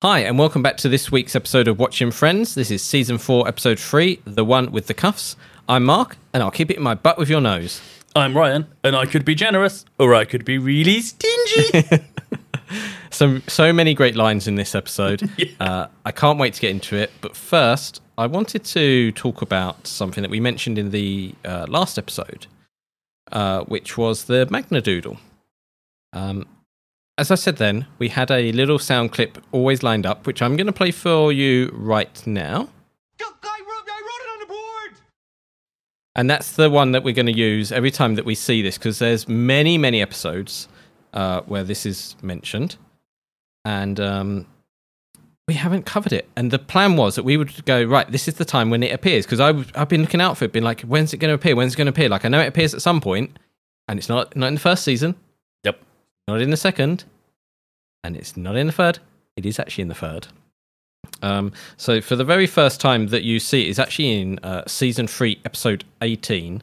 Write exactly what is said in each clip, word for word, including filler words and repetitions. Hi, and welcome back to this week's episode of Watching Friends. This is Season four, Episode three, The One with the Cuffs. I'm Mark, and I'll keep it in my butt with your nose. I'm Ryan, and I could be generous, or I could be really stingy. so, so many great lines in this episode. yeah. uh, I can't wait to get into it, but first, I wanted to talk about something that we mentioned in the uh, last episode, uh, which was the Magna Doodle. Um As I said then, we had a little sound clip always lined up, which I'm going to play for you right now. I wrote, I wrote it on the board! And that's the one that we're going to use every time that we see this, because there's many, many episodes uh, where this is mentioned. And um, we haven't covered it. And the plan was that we would go, right, this is the time when it appears, because I've, I've been looking out for it, been like, when's it going to appear? When's it going to appear? Like, I know it appears at some point, and it's not not in the first season. Yep. Not in the second, and it's not in the third. It is actually in the third. Um, so for the very first time that you see it is actually in uh, season three, episode eighteen,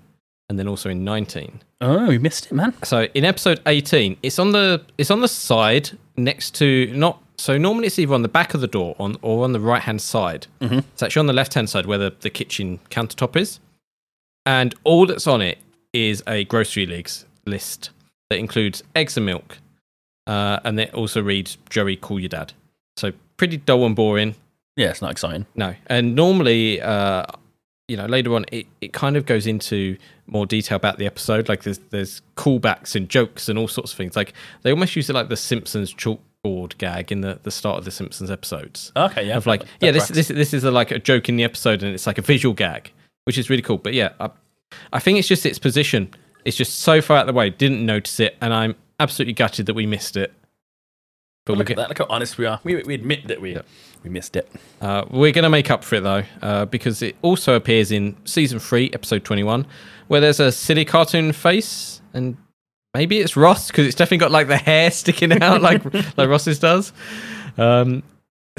and then also in nineteen. Oh, you missed it, man! So in episode eighteen, it's on the it's on the side next to not. So normally it's either on the back of the door on or on the right hand side. Mm-hmm. It's actually on the left hand side where the, the kitchen countertop is, and all that's on it is a grocery list. That includes eggs and milk, uh, and it also reads, Joey, call your dad. So pretty dull and boring. Yeah, it's not exciting. No. And normally, uh, you know, later on, it, it kind of goes into more detail about the episode. Like there's there's callbacks and jokes and all sorts of things. Like they almost use it like the Simpsons chalkboard gag in the, the start of the Simpsons episodes. Okay, yeah. Of like, that, that yeah, this, this this is a, like a joke in the episode, and it's like a visual gag, which is really cool. But yeah, I, I think it's just its position. It's just so far out of the way, didn't notice it, and I'm absolutely gutted that we missed it. But look at that, look how honest we are. We we admit that we yeah. we missed it. Uh, we're going to make up for it, though, uh, because it also appears in Season three, Episode twenty-one, where there's a silly cartoon face, and maybe it's Ross, because it's definitely got like the hair sticking out like, like Ross's does. Um,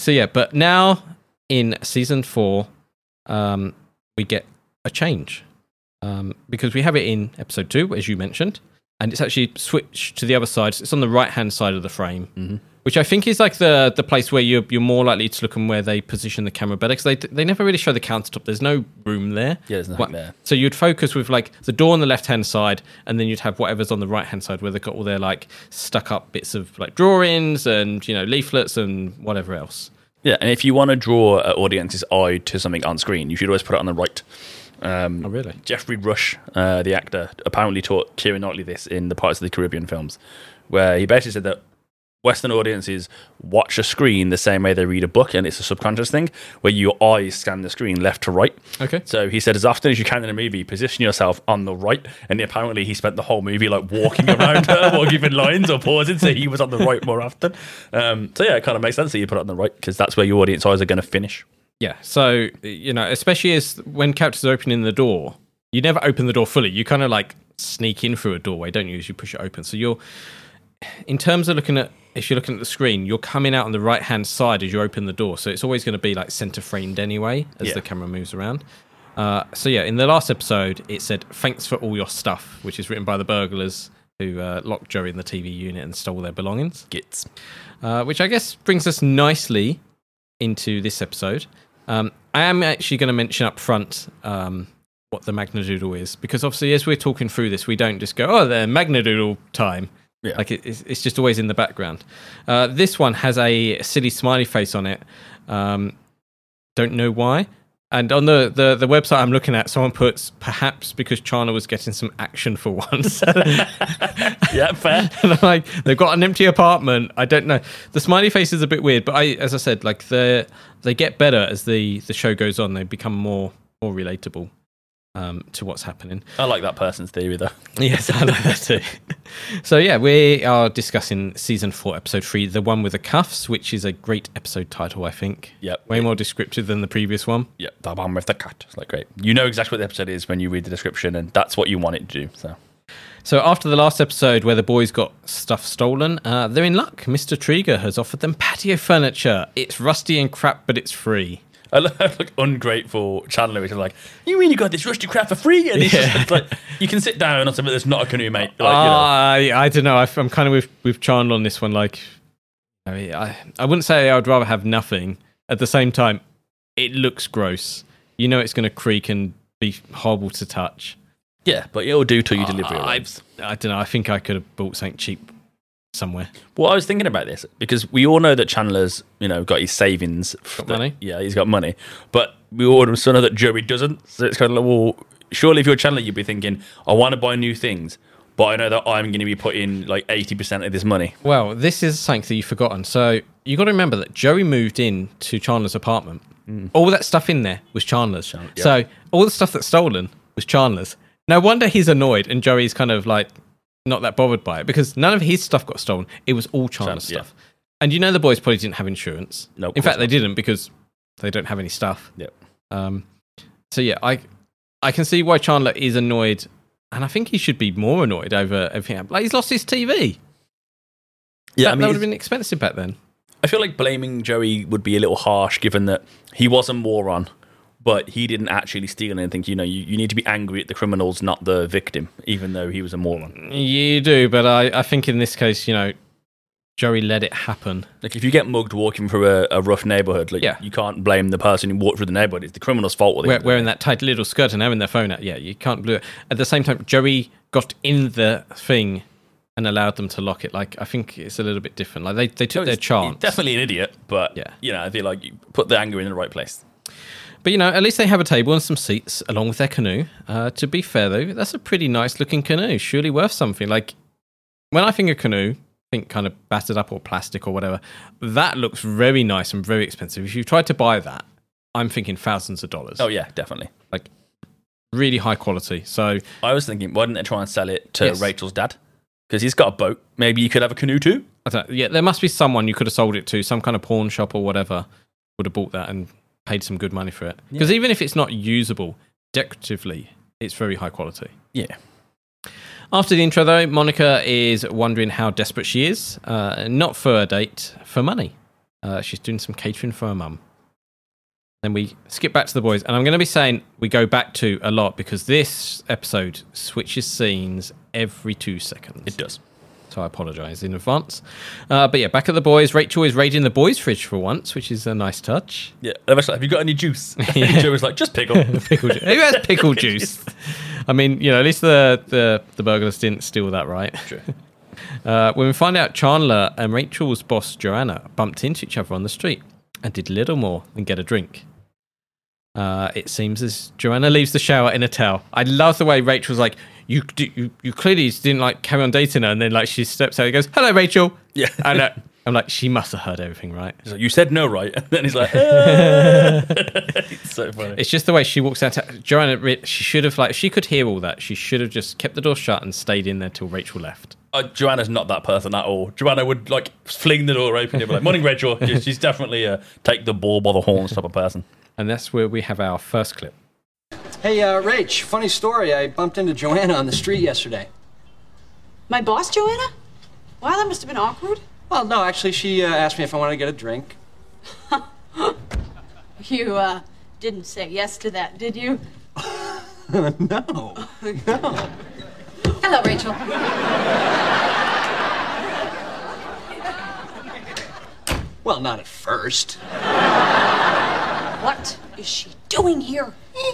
so yeah, but now in Season four, um, we get a change. Um, because we have it in episode two, as you mentioned, and it's actually switched to the other side. So it's on the right-hand side of the frame, mm-hmm. which I think is like the the place where you're you're more likely to look and where they position the camera better, because they they never really show the countertop. There's no room there. Yeah, there's nothing what, there. So you'd focus with like the door on the left-hand side, and then you'd have whatever's on the right-hand side where they've got all their like stuck-up bits of like drawings and you know leaflets and whatever else. Yeah, and if you want to draw an audience's eye to something on screen, you should always put it on the right. Um, oh, really? Jeffrey Rush, uh, the actor, apparently taught Keira Knightley this in the Pirates of the Caribbean films, where he basically said that Western audiences watch a screen the same way they read a book, and it's a subconscious thing where your eyes scan the screen left to right. Okay. So he said, as often as you can in a movie, position yourself on the right. And apparently, he spent the whole movie like walking around her or giving lines or pausing, so he was on the right more often. Um, so yeah, it kind of makes sense that you put it on the right because that's where your audience eyes are going to finish. Yeah, so, you know, especially as when characters are opening the door, you never open the door fully. You kind of, like, sneak in through a doorway, don't you, as you push it open. So you're, in terms of looking at, if you're looking at the screen, you're coming out on the right-hand side as you open the door. So it's always going to be, like, centre-framed anyway as yeah. the camera moves around. Uh, so, yeah, in the last episode, it said, thanks for all your stuff, which is written by the burglars who uh, locked Joey in the T V unit and stole their belongings. Gits. Uh, which I guess brings us nicely into this episode. Um, I am actually going to mention up front um, what the Magna Doodle is, because obviously as we're talking through this, we don't just go, oh, the Magna Doodle time. Yeah. Like it, it's just always in the background. Uh, this one has a silly smiley face on it. Um, don't know why. And on the, the, the website I'm looking at, someone puts, perhaps because Chandler was getting some action for once. Yeah, fair. And I'm like, they've got an empty apartment. I don't know. The smiley face is a bit weird, but I, as I said, like the they get better as the, the show goes on. They become more more relatable um, to what's happening. I like that person's theory, though. Yes, I like that too. So, yeah, we are discussing Season four, Episode three, The One with the Cuffs, which is a great episode title, I think. Yep. Way more descriptive than the previous one. Yep, The One with the Cut. It's like, great. You know exactly what the episode is when you read the description, and that's what you want it to do. So, so after the last episode where the boys got stuff stolen, uh, they're in luck. Mister Trigger has offered them patio furniture. It's rusty and crap, but it's free. I love like ungrateful Chandler, which is like, you mean you got this rusty crap for free? And he's yeah. just like, you can sit down on something that's not a canoe, mate. Like, uh, you know. I, I don't know. I, I'm kind of with, with Chandler on this one. Like, I mean, I, I wouldn't say I'd rather have nothing. At the same time, it looks gross. You know it's going to creak and be horrible to touch. Yeah, but it'll do till you uh, deliver it. I, I don't know. I think I could have bought something cheap somewhere. Well, I was thinking about this because we all know that Chandler's, you know, got his savings. Got that, money. Yeah, he's got money. But we all also know that Joey doesn't. So it's kind of like, well, surely if you're Chandler, you'd be thinking, I want to buy new things, but I know that I'm going to be putting like eighty percent of this money. Well, this is something that you've forgotten. So you got to remember that Joey moved in to Chandler's apartment. Mm. All that stuff in there was Chandler's. Chandler, yeah. So all the stuff that's stolen was Chandler's. No wonder he's annoyed and Joey's kind of like not that bothered by it because none of his stuff got stolen. It was all Chandler's Chandler, stuff. Yeah. And you know the boys probably didn't have insurance. No, in fact, not. They didn't because they don't have any stuff. Yep. Um, so yeah, I I can see why Chandler is annoyed and I think he should be more annoyed over everything. Like he's lost his T V. Yeah, that, I mean, that would have been expensive back then. I feel like blaming Joey would be a little harsh given that he was a moron. But he didn't actually steal anything. You know, you, you need to be angry at the criminals, not the victim, even though he was a moron. You do, but I, I think in this case, you know, Joey let it happen. Like, if you get mugged walking through a, a rough neighbourhood, like, yeah. you can't blame the person who walked through the neighbourhood. It's the criminal's fault. We're, wearing that tight little skirt and having their phone out. Yeah, you can't do it. At the same time, Joey got in the thing and allowed them to lock it. Like, I think it's a little bit different. Like, they, they took no, their chance. Definitely an idiot, but, yeah. you know, I feel like you put the anger in the right place. But, you know, at least they have a table and some seats along with their canoe. Uh, to be fair, though, that's a pretty nice-looking canoe. Surely worth something. Like, when I think of canoe, I think kind of battered up or plastic or whatever. That looks very nice and very expensive. If you tried to buy that, I'm thinking thousands of dollars. Oh, yeah, definitely. Like, really high quality. So I was thinking, why didn't they try and sell it to yes. Rachel's dad? Because he's got a boat. Maybe you could have a canoe too? I don't, yeah, there must be someone you could have sold it to. Some kind of pawn shop or whatever would have bought that and paid some good money for it. Because yeah. even if it's not usable, decoratively, it's very high quality. Yeah. After the intro, though, Monica is wondering how desperate she is. Uh, not for a date, for money. Uh, she's doing some catering for her mum. Then we skip back to the boys. And I'm going to be saying we go back to a lot because this episode switches scenes every two seconds. It does. So I apologise in advance. Uh, but yeah, back at the boys. Rachel is raiding the boys' fridge for once, which is a nice touch. Yeah. Like, have you got any juice? Yeah. Joe was like, just pickle. pickle ju- Who has pickle juice? I mean, you know, at least the, the, the burglars didn't steal that, right? True. Uh, when we find out Chandler and Rachel's boss, Joanna, bumped into each other on the street and did little more than get a drink. Uh, it seems as Joanna leaves the shower in a towel. I love the way Rachel's like, You, you you clearly didn't like carry on dating her, and then like she steps out and goes, "Hello, Rachel." Yeah, and uh, I'm like, she must have heard everything, right? He's like, you said no, right? And then he's like, ah. It's so funny. It's just the way she walks out. To, Joanna, she should have like, if she could hear all that, she should have just kept the door shut and stayed in there till Rachel left. Uh, Joanna's not that person at all. Joanna would like fling the door open and be like, "Morning, Rachel." She's definitely a take the ball by the horns type of person. And that's where we have our first clip. Hey, uh, Rach, funny story. I bumped into Joanna on the street yesterday. My boss, Joanna? Wow, that must have been awkward. Well, no, actually, she uh, asked me if I wanted to get a drink. You, uh, didn't say yes to that, did you? no. No. Hello, Rachel. Well, not at first. What is she doing here? I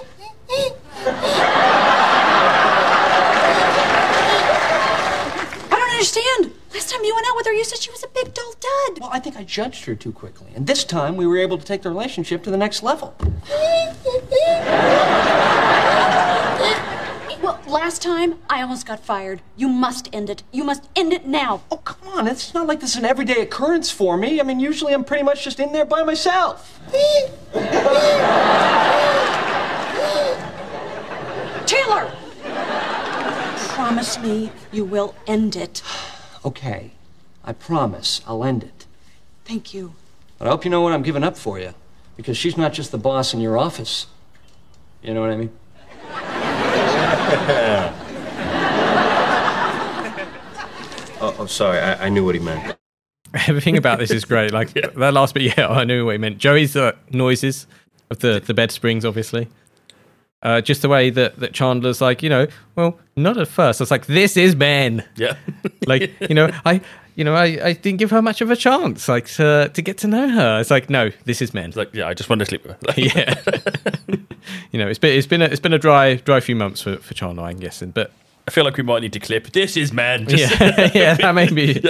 don't understand. Last time you went out with her, you said she was a big dull dud. Well, I think I judged her too quickly, and this time we were able to take the relationship to the next level. Well, last time I almost got fired. You must end it. You must end it now. Oh, come on. It's not like this is an everyday occurrence for me. I mean, usually I'm pretty much just in there by myself. Taylor! Promise me you will end it. Okay. I promise I'll end it. Thank you. But I hope you know what I'm giving up for you, because she's not just the boss in your office. You know what I mean? oh, oh, sorry. I, I knew what he meant. Everything about this is great. Like, yeah. that last bit, yeah, I knew what he meant. Joey's uh, noises of the, the bed springs, obviously. Uh, just the way that, that Chandler's like, you know, well, not at first. I was like, this is men. Yeah. Like, you know, I you know, I, I didn't give her much of a chance, like, to, to get to know her. It's like, no, this is men. It's like, yeah, I just want to sleep with her. Yeah. You know, it's been it's been a, it's been a dry dry few months for, for Chandler, I'm guessing, but... I feel like we might need to clip, this is men. Just yeah, yeah, that may be...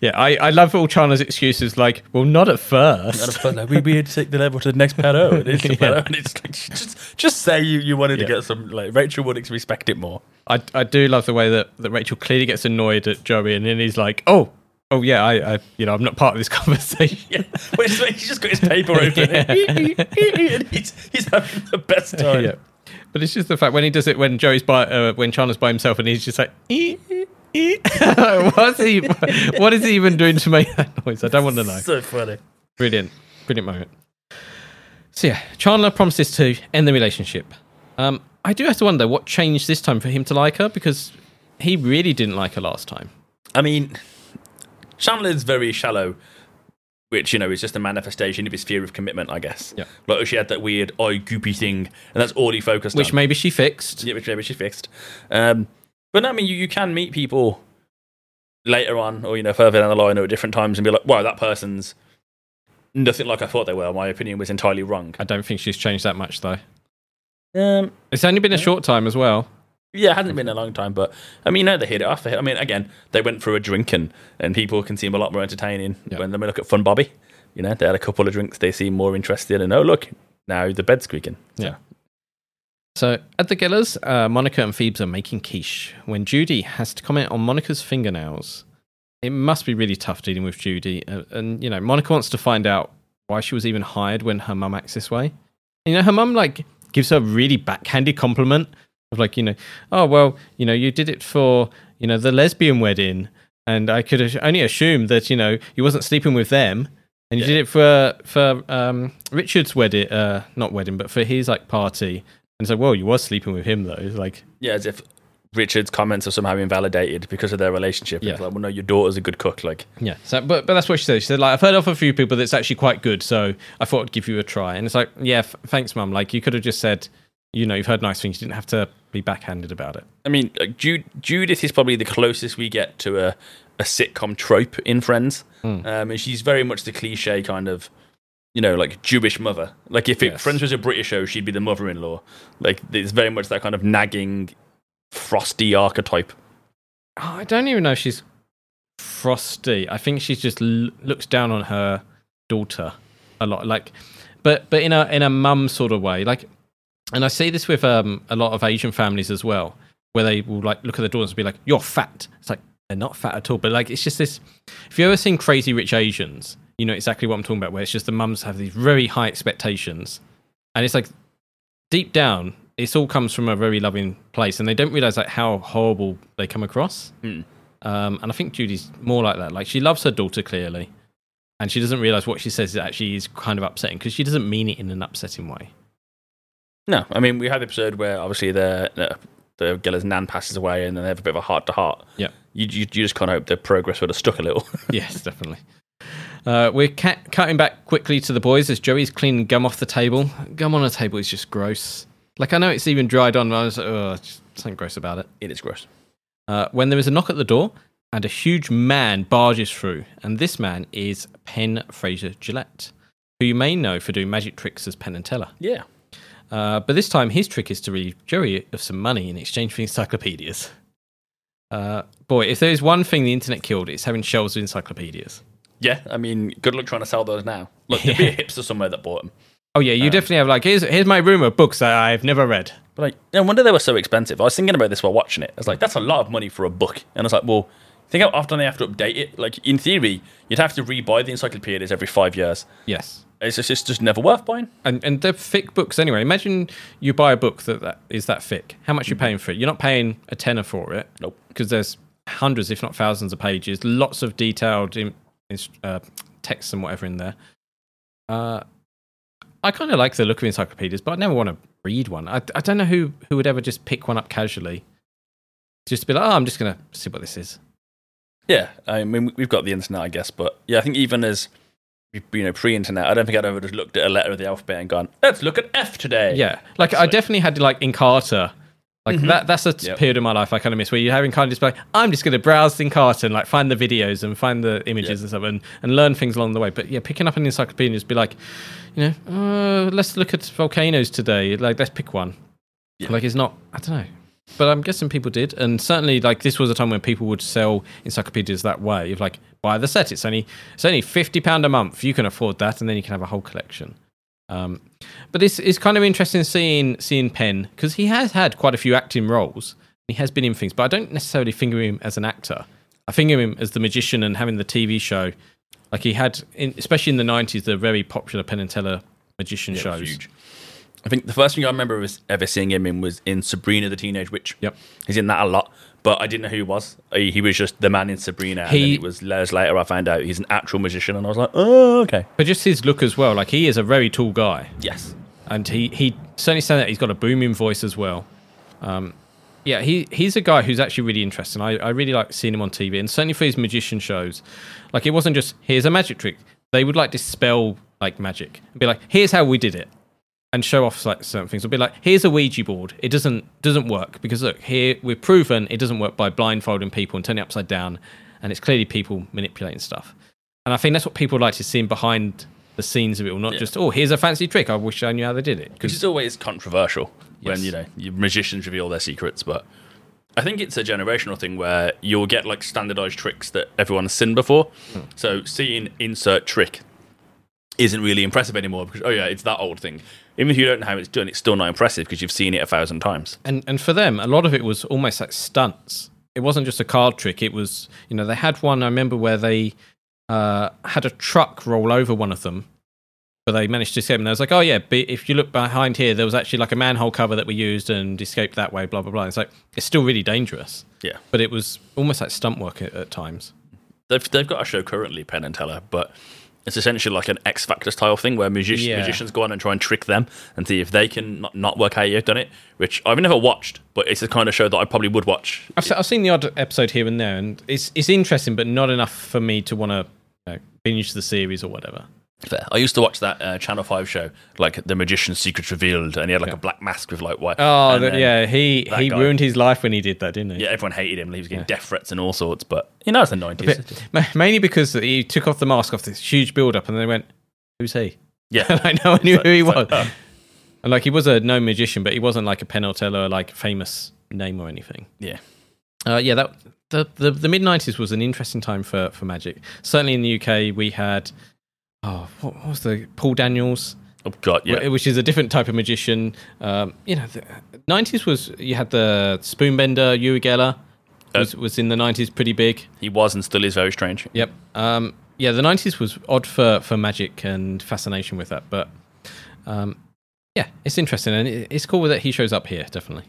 Yeah, I, I love all Chandler's excuses, like, well, not at first. Not at first. Like, we, we had to take the level to the next plateau. And it's, the plateau yeah. and it's like, just, just say you, you wanted yeah. to get some, like, Rachel would respect it more. I, I do love the way that, that Rachel clearly gets annoyed at Joey, and then he's like, oh, oh yeah, I, I you know, I'm not part of this conversation. Yeah. Well, he's, he's just got his paper open, yeah. and he's, he's having the best time. Yeah. But it's just the fact when he does it, when Joey's by, uh, when Chandler's by himself, and he's just like, ee, ee. What's he, what is he even doing to make that noise? I don't want to know. So funny. Brilliant. Brilliant moment. So yeah, Chandler promises to end the relationship. Um, I do have to wonder what changed this time for him to like her, because he really didn't like her last time. I mean, Chandler's very shallow, which, you know, is just a manifestation of his fear of commitment, I guess. Yeah. Like, she had that weird eye goopy thing, and that's all he focused which on. Which maybe she fixed. Yeah, which maybe she fixed. Um... But no, I mean, you, you can meet people later on, or, you know, further down the line, or at different times, and be like, wow, that person's nothing like I thought they were. My opinion was entirely wrong. I don't think she's changed that much, though. Um, it's only been a yeah. short time as well. Yeah, it hasn't been a long time, but, I mean, no, they hit it off. I mean, again, they went for a drink, and, and people can seem a lot more entertaining yep. when they look at Fun Bobby. You know, they had a couple of drinks, they seem more interested, and, oh, look, now the bed's squeaking. So. Yeah. So, at the Gellers, uh, Monica and Phoebes are making quiche when Judy has to comment on Monica's fingernails. It must be really tough dealing with Judy. Uh, and, you know, Monica wants to find out why she was even hired when her mum acts this way. You know, her mum, like, gives her a really backhanded compliment of, like, you know, oh, well, you know, you did it for, you know, the lesbian wedding. And I could only assume that, you know, you wasn't sleeping with them. And you yeah. did it for, for um, Richard's wedding, uh, not wedding, but for his, like, party. And so, well, you were sleeping with him, though. It's like, yeah, as if Richard's comments are somehow invalidated because of their relationship. Yeah. It's like, well, no, your daughter's a good cook. Like, yeah. So, but but that's what she said. She said, like, I've heard of a few people that's actually quite good, so I thought I'd give you a try. And it's like, yeah, f- thanks, Mum. Like, you could have just said, you know, you've heard nice things. You didn't have to be backhanded about it. I mean, uh, Ju- Judith is probably the closest we get to a, a sitcom trope in Friends. Mm. Um, and she's very much the cliche kind of, you know, like, Jewish mother. Like, if it, yes. Friends was a British show, she'd be the mother-in-law. Like, it's very much that kind of nagging, frosty archetype. Oh, I don't even know if she's frosty. I think she just l- looks down on her daughter a lot. Like, but but in a in a mum sort of way. Like, and I see this with um a lot of Asian families as well, where they will, like, look at their daughters and be like, "You're fat." It's like, they're not fat at all. But, like, it's just this. If you ever seen Crazy Rich Asians, you know exactly what I'm talking about, where it's just the mums have these very high expectations. And it's like, deep down, it all comes from a very loving place. And they don't realise, like, how horrible they come across. Mm. Um, and I think Judy's more like that. Like, she loves her daughter, clearly. And she doesn't realise what she says actually is kind of upsetting, because she doesn't mean it in an upsetting way. No, I mean, we had the episode where, obviously, the uh, the Geller's nan passes away, and then they have a bit of a heart-to-heart. Yeah, you, you, you just can't hope the progress would have stuck a little. Yes, definitely. Uh, we're cat- cutting back quickly to the boys as Joey's cleaning gum off the table. Gum on a table is just gross. Like, I know it's even dried on, but I was like, oh, just something gross about it. It is gross. Uh, when there is a knock at the door and a huge man barges through, and this man is Penn Fraser Gillette, who you may know for doing magic tricks as Penn and Teller. Yeah. Uh, but this time his trick is to relieve Joey of some money in exchange for encyclopedias. Uh, boy, if there is one thing the internet killed, it's having shelves of encyclopedias. Yeah, I mean, good luck trying to sell those now. Look, there'd yeah. be a hipster somewhere that bought them. Oh, yeah, you um, definitely have, like, here's here's my room of books that I've never read. But, like, no wonder they were so expensive. I was thinking about this while watching it. I was like, that's a lot of money for a book. And I was like, well, think how often they have to update it. Like, in theory, you'd have to rebuy the encyclopedias every five years. Yes. It's just, it's just never worth buying. And and they're thick books anyway. Imagine you buy a book that, that is that thick. How much mm-hmm. you're paying for it? You're not paying a tenner for it. Nope. Because there's hundreds, if not thousands, of pages, lots of detailed... In, Uh, text and whatever in there. Uh, I kind of like the look of encyclopedias, but I never want to read one. I, I don't know who, who would ever just pick one up casually. Just to be like, oh, I'm just going to see what this is. Yeah, I mean, we've got the internet, I guess, but yeah, I think even as, you know, pre-internet, I don't think I'd ever just looked at a letter of the alphabet and gone, let's look at F today. Yeah, like, so I definitely had, like, Encarta. Like mm-hmm. that that's a yep. period of my life I kind of miss, where you're having kind of just like, I'm just going to browse Encarta and like find the videos and find the images yep. and stuff and, and learn things along the way. But yeah, picking up an encyclopedia and just be like, you know, uh, let's look at volcanoes today. Like, let's pick one. Yep. Like, it's not, I don't know. But I'm guessing people did. And certainly, like, this was a time when people would sell encyclopedias that way. Of like, buy the set. It's only it's only fifty pounds a month. You can afford that, and then you can have a whole collection. Um, but it's it's kind of interesting seeing seeing Penn, because he has had quite a few acting roles. He has been in things, but I don't necessarily think of him as an actor. I think of him as the magician and having the T V show. Like, he had, in, especially in the nineties, the very popular Penn and Teller magician yeah, shows. Huge. I think the first thing I remember was ever seeing him in was in Sabrina the Teenage Witch. Yep, he's in that a lot, but I didn't know who he was. He, he was just the man in Sabrina. He, and then it was years later I found out he's an actual magician, and I was like, oh, okay. But just his look as well. Like, he is a very tall guy. Yes, and he he certainly said that he's got a booming voice as well. Um, yeah, he he's a guy who's actually really interesting. I I really like seeing him on T V, and certainly for his magician shows. Like, it wasn't just here's a magic trick. They would like dispel like magic and be like, here's how we did it. And show off like certain things. It'll be like, here's a Ouija board. It doesn't doesn't work because look, here we've proven it doesn't work by blindfolding people and turning it upside down, and it's clearly people manipulating stuff. And I think that's what people like to see behind the scenes of it all, not yeah. just oh, here's a fancy trick. I wish I knew how they did it. Which is always controversial yes. when you know magicians reveal their secrets, but I think it's a generational thing where you'll get like standardized tricks that everyone has seen before. Hmm. So seeing insert trick isn't really impressive anymore because oh yeah, it's that old thing. Even if you don't know how it's done, it's still not impressive because you've seen it a thousand times. And and for them, a lot of it was almost like stunts. It wasn't just a card trick. It was, you know, they had one, I remember, where they uh, had a truck roll over one of them, but they managed to escape. And I was like, oh, yeah, but if you look behind here, there was actually like a manhole cover that we used and escaped that way, blah, blah, blah. It's like, it's still really dangerous. Yeah. But it was almost like stunt work at, at times. They've, they've got a show currently, Penn and Teller, but... it's essentially like an X Factor style thing where magic- yeah. magicians go on and try and trick them and see if they can not, not work how you've done it, which I've never watched, but it's the kind of show that I probably would watch. I've, se- I've seen the odd episode here and there, and it's it's interesting, but not enough for me to want to you know, binge the series or whatever. Fair. I used to watch that uh, Channel five show, like The Magician's Secrets Revealed, and he had like yeah. a black mask with like white. Oh, the, yeah, he he guy, ruined his life when he did that, didn't he? Yeah, everyone hated him. He was getting yeah. death threats and all sorts, but you know, it's the nineties. But, mainly because he took off the mask off this huge build-up and they went, who's he? Yeah. And I know I knew like, who he was. Like, oh. And like, he was a known magician, but he wasn't like a Penn or Teller, like famous name or anything. Yeah. Uh, yeah, that the, the, the mid-nineties was an interesting time for, for magic. Certainly in the U K, we had... oh, what was the Paul Daniels? Oh God, yeah, which is a different type of magician. Um, you know, the nineties was you had the spoonbender Yuri Geller was, uh, was in the nineties pretty big. He was and still is very strange. Yep. Um, yeah, the nineties was odd for, for magic and fascination with that, but um, yeah, it's interesting and it, it's cool that he shows up here definitely.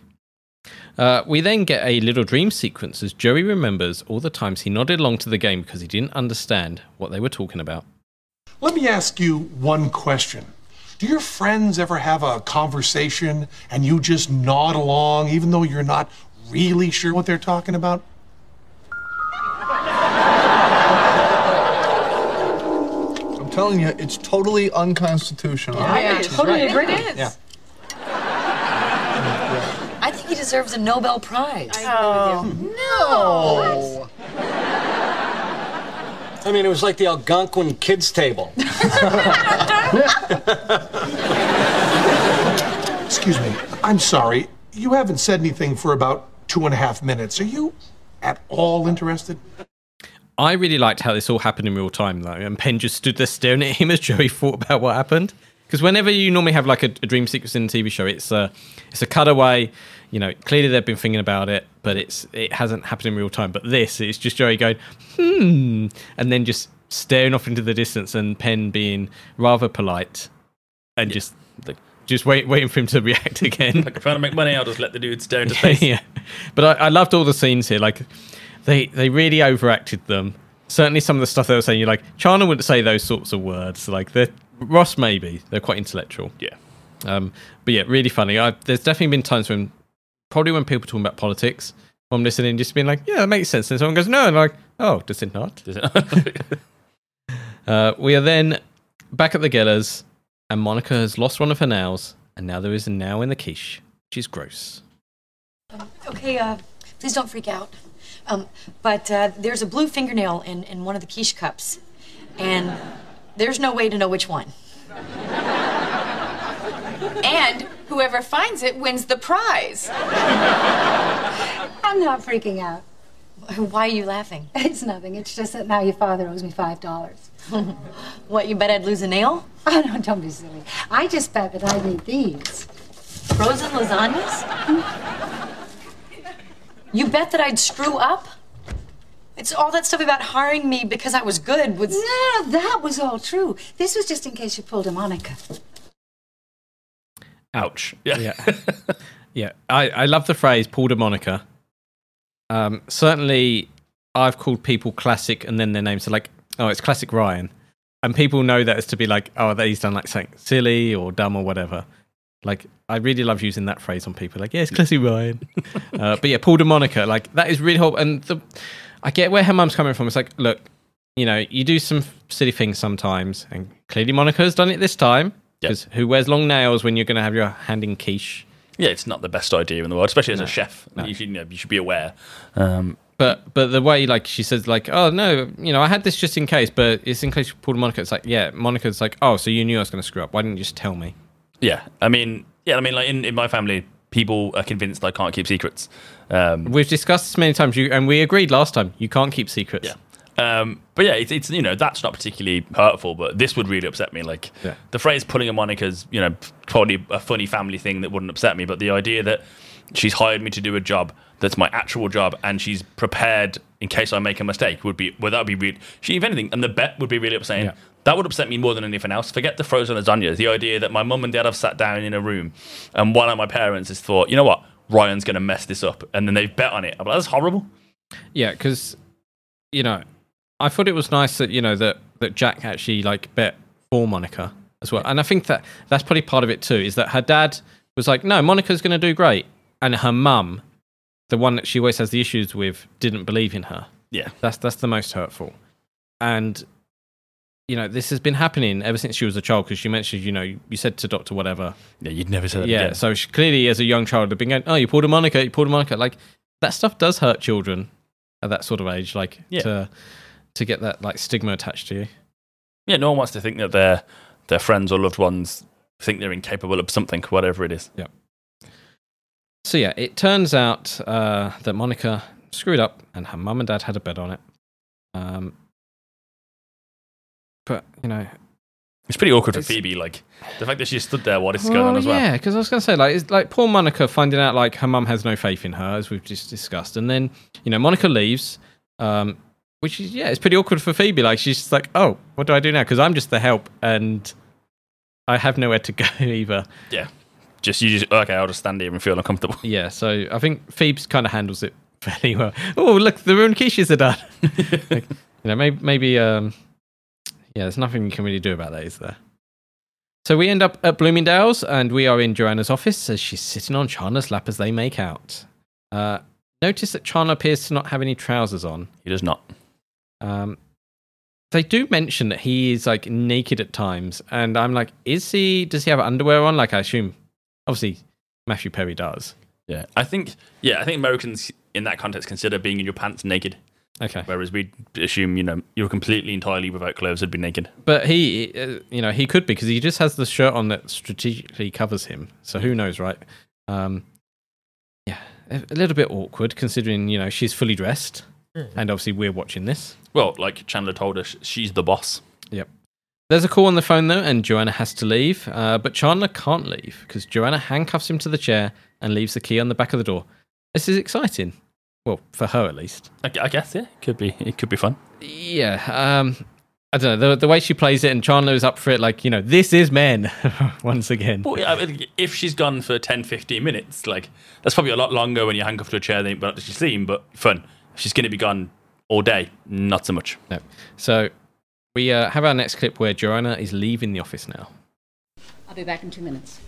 Uh, we then get a little dream sequence as Joey remembers all the times he nodded along to the game because he didn't understand what they were talking about. Let me ask you one question. Do your friends ever have a conversation and you just nod along even though you're not really sure what they're talking about? I'm telling you, it's totally unconstitutional. Yeah, yeah, I totally right. agree. It is. Yeah. I think he deserves a Nobel Prize. I agree with you. No. What? I mean, it was like the Algonquin kids' table. Excuse me. I'm sorry. You haven't said anything for about two and a half minutes. Are you at all interested? I really liked how this all happened in real time, though. And Penn just stood there staring at him as Joey thought about what happened. Because whenever you normally have like a, a dream sequence in a T V show, it's a, it's a cutaway. You know, clearly they've been thinking about it, but it's it hasn't happened in real time. But this, it's just Joey going, hmm, and then just staring off into the distance, and Penn being rather polite and yeah. just like, just wait, waiting for him to react again. Like, trying to make money, I'll just let the dude stare into space. yeah, yeah, but I, I loved all the scenes here. Like, they they really overacted them. Certainly, some of the stuff they were saying, you're like, China wouldn't say those sorts of words. Like, they're Ross, maybe they're quite intellectual. Yeah, um, but yeah, really funny. I, there's definitely been times when. Probably when people talking about politics, I'm listening just being like, yeah, that makes sense. And someone goes, no. And I'm like, oh, does it not? Does it not? uh, we are then back at the Gellers, and Monica has lost one of her nails, and now there is a nail in the quiche, which is gross. Okay, uh, please don't freak out. Um, but uh, there's a blue fingernail in, in one of the quiche cups, and there's no way to know which one. And whoever finds it wins the prize. I'm not freaking out. Why are you laughing? It's nothing. It's just that now your father owes me five dollars. What, you bet I'd lose a nail? Oh, no, don't be silly. I just bet that I'd need these. Frozen lasagnas? You bet that I'd screw up? It's all that stuff about hiring me because I was good was... No, that was all true. This was just in case you pulled a Monica. Ouch. Yeah. Yeah. Yeah. I, I love the phrase, pulled a Monica. Um, certainly, I've called people classic and then their names are like, oh, it's classic Ryan. And people know that as to be like, oh, he's done like something silly or dumb or whatever. Like, I really love using that phrase on people. Like, yeah, it's classic Ryan. uh, but yeah, Paul de Monica, like, that is really helpful. And the, I get where her mum's coming from. It's like, look, you know, you do some silly things sometimes. And clearly Monica has done it this time. Because yep. Who wears long nails when you're going to have your hand in quiche? Yeah, it's not the best idea in the world, especially as no, a chef. No. You should, you know, you should be aware. Um, but but the way, like, she says, like, oh, no, you know, I had this just in case, but it's in case you pulled Monica. It's like, yeah, Monica's like, oh, so you knew I was going to screw up. Why didn't you just tell me? Yeah, I mean, yeah, I mean, like, in, in my family, people are convinced I can't keep secrets. Um, We've discussed this many times, you, and we agreed last time, you can't keep secrets. Yeah. Um, but yeah, it's, it's, you know, that's not particularly hurtful, but this would really upset me. Like, yeah. The phrase pulling a Monica's, you know, probably a funny family thing that wouldn't upset me, but the idea that she's hired me to do a job that's my actual job and she's prepared in case I make a mistake would be, well, that would be really, she, if anything, and the bet would be really upsetting. Yeah. That would upset me more than anything else. Forget the frozen lasagna. The idea that my mum and dad have sat down in a room and one of my parents has thought, you know what, Ryan's going to mess this up. And then they've bet on it. I'm like, that's horrible. Yeah, because... You know, I thought it was nice that, you know, that, that Jack actually, like, bet for Monica as well. And I think that that's probably part of it too, is that her dad was like, no, Monica's going to do great. And her mum, the one that she always has the issues with, didn't believe in her. Yeah. That's that's the most hurtful. And, you know, this has been happening ever since she was a child, because you mentioned, you know, you, you said to Doctor Whatever. Yeah, you'd never say that yeah, again. So she clearly, as a young child, had been going, oh, you pulled a Monica, you pulled a Monica. Like, that stuff does hurt children. At that sort of age, like, yeah. to to get that, like, stigma attached to you. Yeah, no one wants to think that their their friends or loved ones think they're incapable of something, whatever it is. Yeah. So yeah, it turns out uh, that Monica screwed up, and her mum and dad had a bet on it. Um, but you know, it's pretty awkward it's, for Phoebe. Like, the fact that she stood there while this is well, going on as well. Yeah, because I was going to say, like, it's like poor Monica finding out, like, her mum has no faith in her, as we've just discussed. And then, you know, Monica leaves, um, which is, yeah, it's pretty awkward for Phoebe. Like, she's just like, oh, what do I do now? Because I'm just the help and I have nowhere to go either. Yeah. Just, you just, okay, I'll just stand here and feel uncomfortable. Yeah, so I think Phoebe's kind of handles it fairly well. Oh, look, the ruined quiches are done. Like, you know, maybe, maybe, um, yeah, there's nothing you can really do about that, is there? So we end up at Bloomingdale's, and we are in Joanna's office as she's sitting on Chandler's lap as they make out. Uh, notice that Chandler appears to not have any trousers on. He does not. Um, they do mention that he is, like, naked at times, and I'm like, is he? Does he have underwear on? Like, I assume, obviously, Matthew Perry does. Yeah, I think. Yeah, I think Americans in that context consider being in your pants naked. Okay. Whereas we assume, you know, you're completely, entirely without clothes, would be naked. But he, uh, you know, he could be, because he just has the shirt on that strategically covers him. So who knows, right? Um, yeah, a little bit awkward considering, you know, she's fully dressed. Mm-hmm. And obviously we're watching this. Well, like Chandler told us, she's the boss. Yep. There's a call on the phone, though, and Joanna has to leave. Uh, but Chandler can't leave because Joanna handcuffs him to the chair and leaves the key on the back of the door. This is exciting. Well, for her at least. I guess, yeah. Could be, it could be fun. Yeah. Um, I don't know. The, the way she plays it, and Chandler is up for it, like, you know, this is men, once again. Well, yeah, I mean, if she's gone for ten, fifteen minutes, like, that's probably a lot longer when you're handcuffed to a chair than what she seemed, but fun. If she's going to be gone all day, not so much. No. So we uh, have our next clip where Joanna is leaving the office now. I'll be back in two minutes.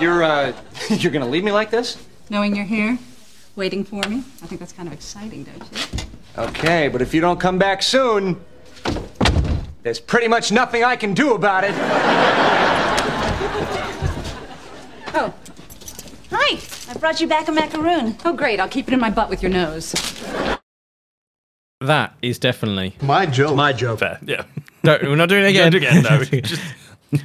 You're, uh, you're going to leave me like this? Knowing you're here, waiting for me. I think that's kind of exciting, don't you? Okay, but if you don't come back soon, there's pretty much nothing I can do about it. Oh. Hi. I brought you back a macaroon. Oh, great. I'll keep it in my butt with your nose. That is definitely... My joke. My joke. Fair. Yeah. No, we're not doing it again. Not doing it again, no. Just...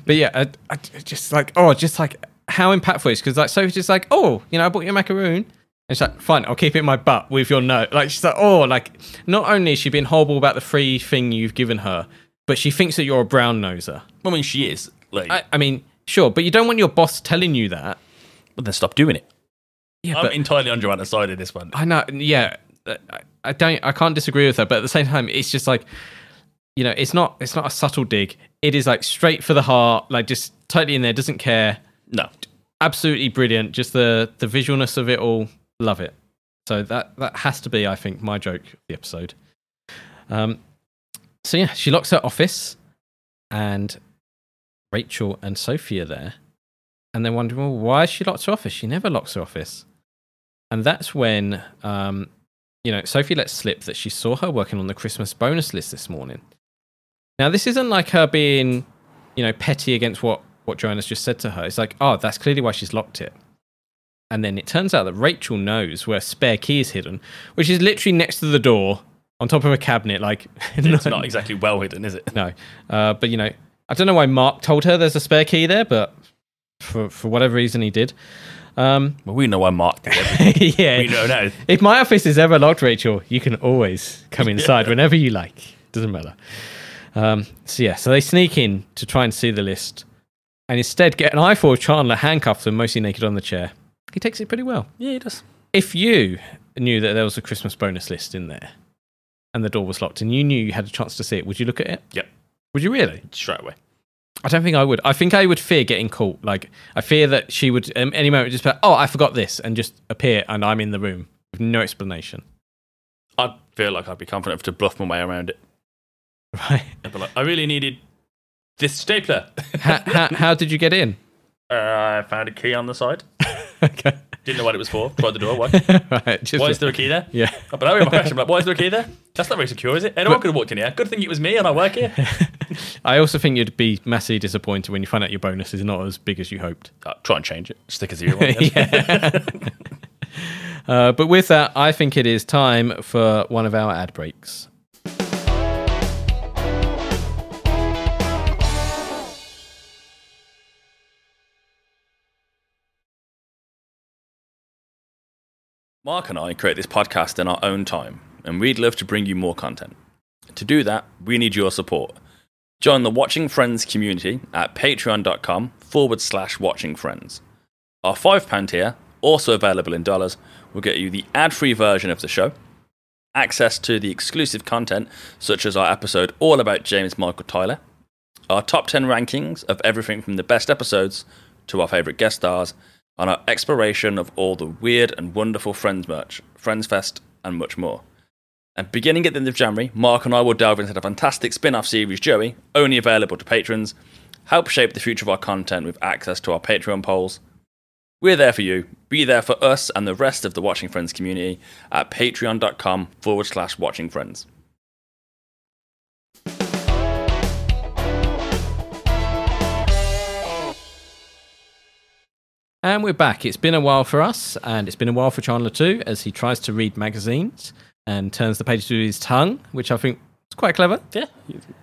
But yeah, I, I just like, oh, just like how impactful it is. Because like Sophie's just like, oh, you know, I bought you a macaroon. And she's like, fine, I'll keep it in my butt with your nose. Like, she's like, oh, like, not only is she being horrible about the free thing you've given her, but she thinks that you're a brown noser. I mean, she is. Like, I, I mean, sure, but you don't want your boss telling you that. But then stop doing it. Yeah, I'm but, entirely on Joanna's side of this one. I know, yeah. I, I don't. I can't disagree with her, but at the same time, it's just like, you know, it's not. It's not a subtle dig. It is like straight for the heart. Like just totally in there. Doesn't care. No. Absolutely brilliant. Just the the visualness of it all. Love it. So that that has to be, I think, my joke of the episode. Um. So yeah, she locks her office, and Rachel and Sophie are there, and they're wondering, well, why is she locked her office? She never locks her office. And that's when, um, you know, Sophie lets slip that she saw her working on the Christmas bonus list this morning. Now, this isn't like her being, you know, petty against what, what Joanna's just said to her. It's like, oh, that's clearly why she's locked it. And then it turns out that Rachel knows where spare key is hidden, which is literally next to the door on top of a cabinet. Like, it's not exactly well hidden, is it? No. Uh, but, you know, I don't know why Mark told her there's a spare key there, but for, for whatever reason he did. Um, well, we know why Mark did everything. Yeah. We don't know. If my office is ever locked, Rachel, you can always come inside whenever you like. Doesn't matter. Um, so, yeah, so they sneak in to try and see the list and instead get an eyeful of Chandler handcuffed and mostly naked on the chair. He takes it pretty well. Yeah, he does. If you knew that there was a Christmas bonus list in there and the door was locked and you knew you had a chance to see it, would you look at it? Yep. Would you really? Straight away. I don't think I would. I think I would fear getting caught. Like, I fear that she would, um, any moment, just be like, oh, I forgot this, and just appear, and I'm in the room with no explanation. I feel like I'd be confident enough to bluff my way around it. Right. I'd be like, I really needed this stapler. how, how, how did you get in? Uh, I found a key on the side. Okay. Didn't know what it was for. Tried the door. Why? Right, just why is there a key there? Yeah. I don't know my question. Like, why is there a key there? That's not very secure, is it? Anyone could have walked in here. Good thing it was me and I work here. I also think you'd be massively disappointed when you find out your bonus is not as big as you hoped. Uh, try and change it. Stick a zero on it. uh, but with that, I think it is time for one of our ad breaks. Mark and I create this podcast in our own time, and we'd love to bring you more content. To do that, we need your support. Join the Watching Friends community at patreon.com forward slash watching friends. Our five pound tier, also available in dollars, will get you the ad-free version of the show, access to the exclusive content such as our episode all about James Michael Tyler, our top ten rankings of everything from the best episodes to our favourite guest stars, on our exploration of all the weird and wonderful Friends merch, Friends Fest, and much more. And beginning at the end of January, Mark and I will delve into the fantastic spin-off series Joey, only available to patrons, help shape the future of our content with access to our Patreon polls. We're there for you. Be there for us and the rest of the Watching Friends community at patreon.com forward slash watching friends. And we're back. It's been a while for us, and it's been a while for Chandler too, as he tries to read magazines and turns the pages with his tongue, which I think is quite clever. Yeah,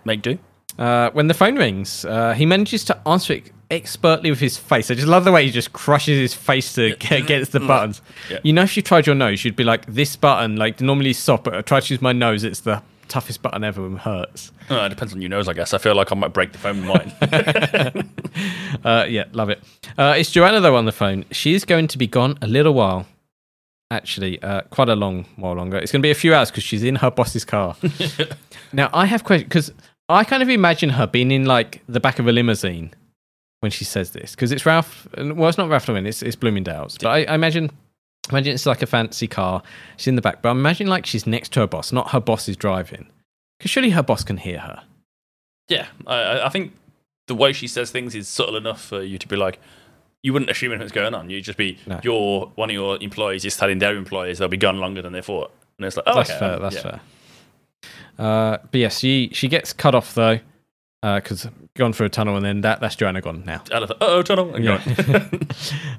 make do. Uh, when the phone rings, uh, he manages to answer it expertly with his face. I just love the way he just crushes his face to get, against the buttons. Yeah. You know, if you tried your nose, you'd be like, this button, like, normally soft, but I try to use my nose, it's the toughest button ever and hurts. Oh, it depends on your nose, I guess. I feel like I might break the phone with mine. uh, yeah, love it. Uh, it's Joanna, though, on the phone. She's going to be gone a little while. Actually, uh, quite a long while longer. It's going to be a few hours because she's in her boss's car. Now, I have questions because I kind of imagine her being in, like, the back of a limousine when she says this because it's Ralph... Well, it's not Ralph Lauren, it's, it's Bloomingdale's. But I, I imagine... Imagine it's like a fancy car. She's in the back, but imagine like she's next to her boss, not her boss is driving. Because surely her boss can hear her. Yeah, I, I think the way she says things is subtle enough for you to be like, you wouldn't assume anything's going on. You'd just be, no. You're one of your employees is telling their employees they'll be gone longer than they thought. And it's like, oh, that's okay, fair. That's yeah. fair. Uh, but yeah, she, she gets cut off though. because uh, gone through a tunnel, and then that, that's Joanna gone now. Uh-oh, tunnel, and yeah. gone.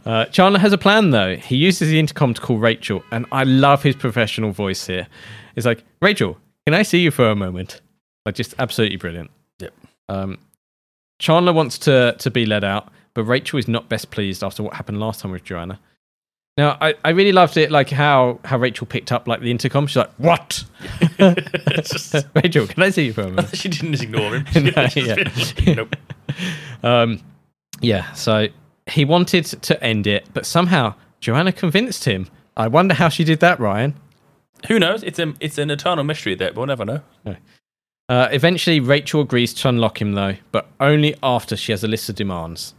uh, Chandler has a plan, though. He uses the intercom to call Rachel, and I love his professional voice here. It's like, Rachel, can I see you for a moment? Like, just absolutely brilliant. Yep. Um, Chandler wants to, to be let out, but Rachel is not best pleased after what happened last time with Joanna. Now, I, I really loved it, like how, how Rachel picked up like the intercom. She's like, "What, just... Rachel? Can I see you for a moment?" She didn't just ignore him. She no, yeah. Like, nope. um, yeah. So he wanted to end it, but somehow Joanna convinced him. I wonder how she did that, Ryan. Who knows? It's a it's an eternal mystery there, but we'll never know. No. Uh, eventually, Rachel agrees to unlock him though, but only after she has a list of demands.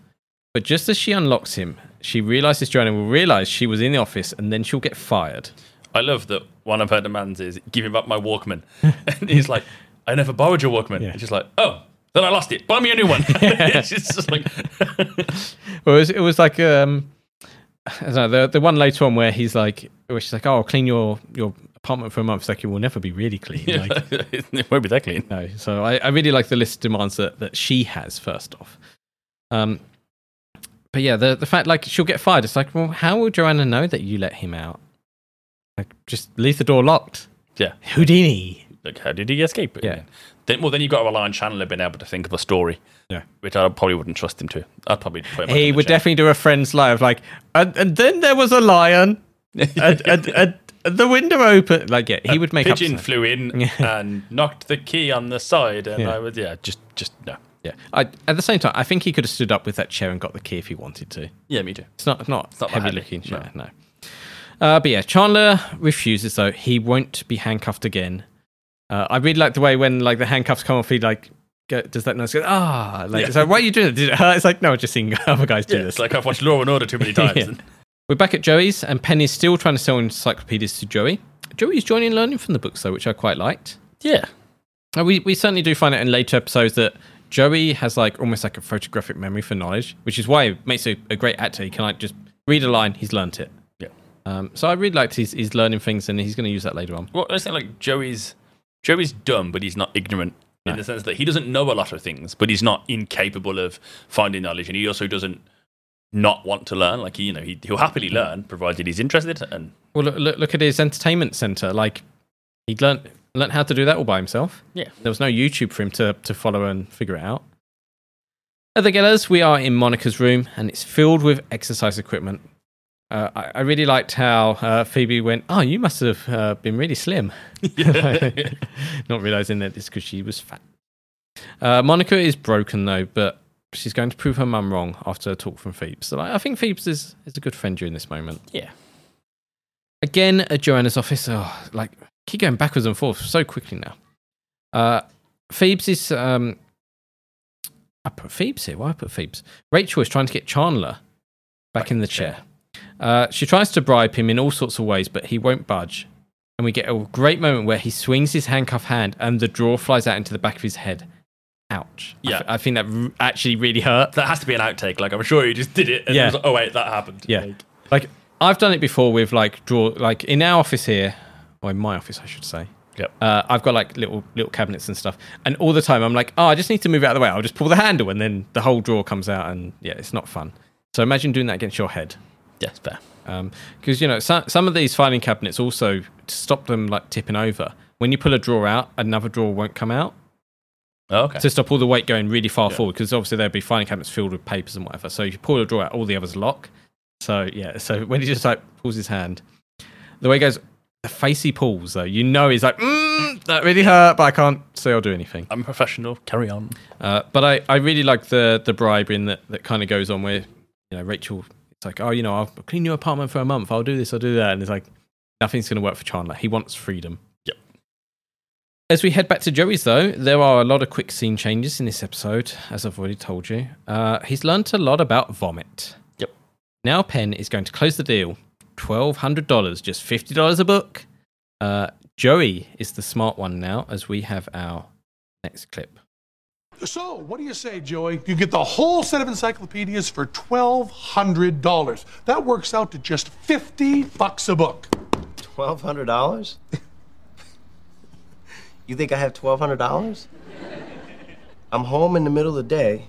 But just as she unlocks him, she realises Joanna will realise she was in the office, and then she'll get fired. I love that one of her demands is, give me back my Walkman. And he's like, I never borrowed your Walkman. Yeah. And she's like, oh, then I lost it. Buy me a new one. It's just like... well, it was, it was like um, I don't know, the, the one later on where he's like, where she's like, oh, I'll clean your, your apartment for a month. It's like, it will never be really clean. Yeah, like, it won't be that clean. No. So I, I really like the list of demands that, that she has, first off. Um. But yeah, the the fact, like, she'll get fired. It's like, well, how will Joanna know that you let him out? Like, just leave the door locked. Yeah. Houdini. Like, how did he escape? Yeah. yeah. Then, well, then you've got to rely on Chandler being able to think of a story. Yeah. Which I probably wouldn't trust him to. I'd probably put him He on would chair. Definitely do a Friends live, like, and, and then there was a lion. and, and, and the window open. Like, yeah, he a would make pigeon up. Pigeon flew in and knocked the key on the side. And yeah. I would, yeah, just, just, no. Yeah. I, at the same time, I think he could have stood up with that chair and got the key if he wanted to. Yeah, me too. It's not, not, it's not heavy looking chair, no. no. Uh, but yeah, Chandler refuses though. He won't be handcuffed again. Uh, I really like the way when like the handcuffs come off, he like go, does that noise go, ah, like, yeah. It's like, why are you doing that? Did it hurt? It's like, no, I've just seen other guys do yeah, this. It's like I've watched Law and Order too many times. yeah. We're back at Joey's, and Penny's still trying to sell encyclopedias to Joey. Joey's joining and learning from the books though, which I quite liked. Yeah. Uh, we, we certainly do find out in later episodes that Joey has like almost like a photographic memory for knowledge, which is why he makes a, a great actor. He can like just read a line, he's learnt it. Yeah. Um, so I really liked he's he's learning things, and he's going to use that later on. Well, I think like Joey's Joey's dumb, but he's not ignorant no. in the sense that he doesn't know a lot of things, but he's not incapable of finding knowledge, and he also doesn't not want to learn. Like he, you know, he he'll happily yeah. learn provided he's interested. And well, look look, look at his entertainment centre. Like he learnt. Learned how to do that all by himself. Yeah. There was no YouTube for him to, to follow and figure it out. At the Gellers, we are in Monica's room, and it's filled with exercise equipment. Uh, I, I really liked how uh, Phoebe went, oh, you must have uh, been really slim. Not realising that it's because she was fat. Uh, Monica is broken, though, but she's going to prove her mum wrong after a talk from Phoebes. So like, I think Phoebes is, is a good friend during this moment. Yeah. Again, at Joanna's office, oh, like... keep going backwards and forth so quickly now. Uh, Phoebes is... Um, I put Phoebes here. Why I put Phoebes? Rachel is trying to get Chandler back, back in the chair. chair. Uh, she tries to bribe him in all sorts of ways, but he won't budge. And we get a great moment where he swings his handcuff hand and the drawer flies out into the back of his head. Ouch. Yeah. I, th- I think that r- actually really hurt. That has to be an outtake. Like, I'm sure he just did it. And yeah. It was like, oh, wait, that happened. Yeah. Like, like I've done it before with, like, draw... Like, in our office here... Well, in my office, I should say. Yep. Uh, I've got like little little cabinets and stuff, and all the time I'm like, oh, I just need to move it out of the way. I'll just pull the handle, and then the whole drawer comes out, and yeah, it's not fun. So imagine doing that against your head. Yes, fair. Um, because you know some some of these filing cabinets also to stop them like tipping over. When you pull a drawer out, another drawer won't come out. Oh, okay. To stop all the weight going really far yep. forward, because obviously there'll be filing cabinets filled with papers and whatever. So if you pull a drawer out, all the others lock. So yeah, so when he just like pulls his hand, the way it goes. The face he pulls, though, you know he's like, mm, that really hurt, but I can't say I'll do anything. I'm a professional, carry on. Uh, but I, I really like the, the bribing that, that kind of goes on where, you know, Rachel, it's like, oh, you know, I'll clean your apartment for a month, I'll do this, I'll do that, and it's like, nothing's going to work for Chandler. He wants freedom. Yep. As we head back to Joey's, though, there are a lot of quick scene changes in this episode, as I've already told you. Uh, he's learnt a lot about vomit. Yep. Now Penn is going to close the deal. twelve hundred dollars, just fifty dollars a book. Uh, Joey is the smart one now, as we have our next clip. So, what do you say, Joey? You get the whole set of encyclopedias for twelve hundred dollars. That works out to just fifty bucks a book. twelve hundred dollars? You think I have twelve hundred dollars? I'm home in the middle of the day,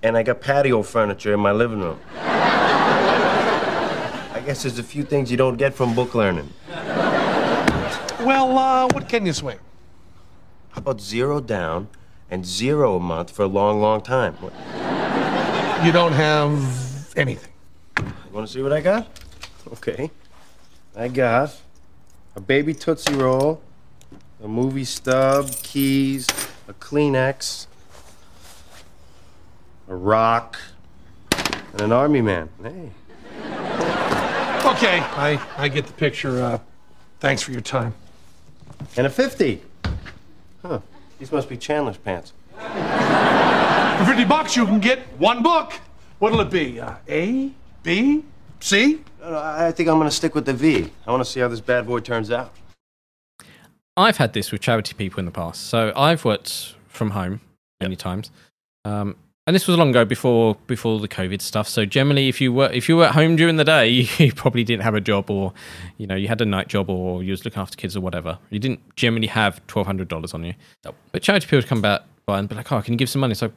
and I got patio furniture in my living room. I guess there's a few things you don't get from book learning. Well, uh, what can you swing? How about zero down and zero a month for a long, long time? What? You don't have anything. You want to see what I got? Okay. I got a baby Tootsie Roll, a movie stub, keys, a Kleenex, a rock, and an army man. Hey. Okay, I, I get the picture. Uh, thanks for your time. And a fifty. Huh. These must be Chandler's pants. For fifty bucks, you can get one book. What'll it be? Uh, A? B? C? I think I'm going to stick with the V. I want to see how this bad boy turns out. I've had this with charity people in the past. So I've worked from home many yep. times. Um, and this was long ago, before before the COVID stuff. So generally, if you were if you were at home during the day, you probably didn't have a job, or you know you had a night job, or you was looking after kids or whatever. You didn't generally have twelve hundred dollars on you. Nope. But charity people would come back by and be like, oh, can you give some money? So,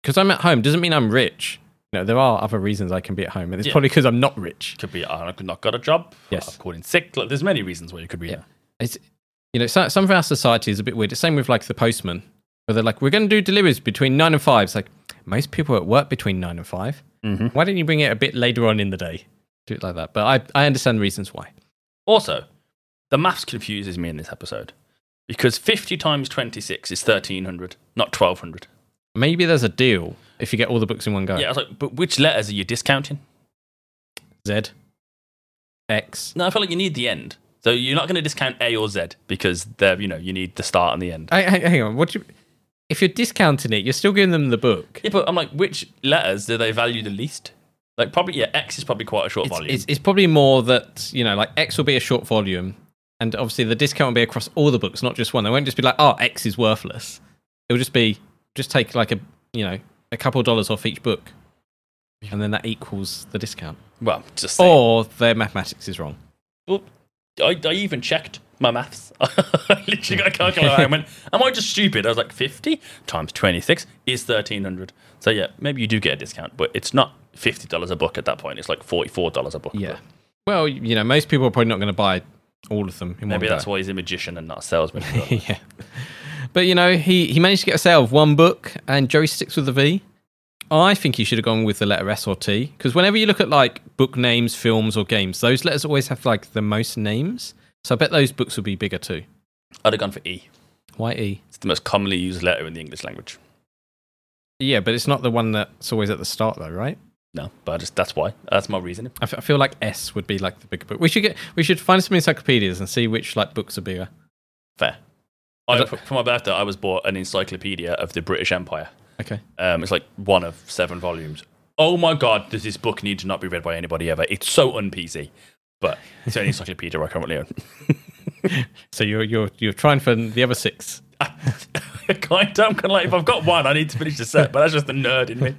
because I'm at home doesn't mean I'm rich. No, there are other reasons I can be at home. And it's yeah. probably because I'm not rich. Could be I could not got a job. Yes. I've called in sick. Like, there's many reasons why you could be yeah. there. It's, you know, so, some of our society is a bit weird. It's the same with like the postman, where they're like, we're going to do deliveries between nine and five. It's like, most people at work between nine and five. Mm-hmm. Why don't you bring it a bit later on in the day? Do it like that. But I, I understand the reasons why. Also, the maths confuses me in this episode, because fifty times twenty-six is thirteen hundred, not twelve hundred. Maybe there's a deal if you get all the books in one go. Yeah, I was like, but which letters are you discounting? Z. X. No, I feel like you need the end. So you're not going to discount A or Z, because they're, you know, you need the start and the end. I, I, hang on, what do you... If you're discounting it, you're still giving them the book. Yeah, but I'm like, which letters do they value the least? Like, probably, yeah, X is probably quite a short it's, volume. It's, it's probably more that, you know, like, X will be a short volume, and obviously the discount will be across all the books, not just one. They won't just be like, oh, X is worthless. It'll just be... Just take like a, you know, a couple of dollars off each book, and then that equals the discount. Well, just saying. Or their mathematics is wrong. Well, I, I even checked my maths. I literally got a calculator and went, am I just stupid? I was like, fifty times twenty-six is thirteen hundred. So yeah, maybe you do get a discount, but it's not fifty dollars a book at that point. It's like forty-four dollars a book. Yeah. But. Well, you know, most people are probably not going to buy all of them in maybe one. Maybe that's why he's a magician and not a salesman. Yeah. But, you know, he, he managed to get a sale of one book, and Joey sticks with the V. I think he should have gone with the letter S or T, because whenever you look at, like, book names, films, or games, those letters always have, like, the most names. So I bet those books will be bigger, too. I'd have gone for E. Why E? It's the most commonly used letter in the English language. Yeah, but it's not the one that's always at the start, though, right? No, but I just, that's why. That's my reasoning. I, f- I feel like S would be, like, the bigger book. We should, get, we should find some encyclopedias and see which, like, books are bigger. Fair. I, for my birthday, I was bought an encyclopedia of the British Empire. Okay. Um, it's like one of seven volumes. Oh my God, does this book need to not be read by anybody ever? It's so un-P C. But it's the only encyclopedia I currently own. So you're you're you're trying for the other six? Kind of. I'm kind of like, if I've got one, I need to finish the set. But that's just the nerd in me.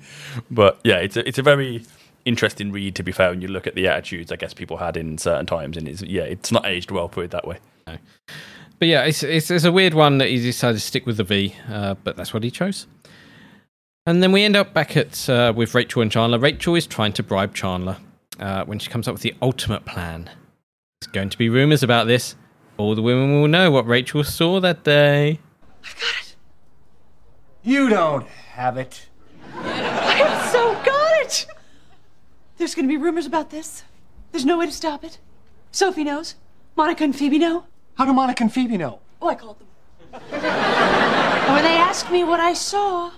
But yeah, it's a, it's a very interesting read, to be fair, when you look at the attitudes I guess people had in certain times. And it's, yeah, it's not aged well, put it that way. No. But yeah, it's, it's it's a weird one that he decided to stick with the V, uh, but that's what he chose. And then we end up back at uh, with Rachel and Chandler. Rachel is trying to bribe Chandler uh, when she comes up with the ultimate plan. There's going to be rumours about this. All the women will know what Rachel saw that day. I've got it. You don't have it. I've so got it. There's going to be rumours about this. There's no way to stop it. Sophie knows. Monica and Phoebe know. How do Monica and Phoebe know? Oh, I called them. When they ask me what I saw,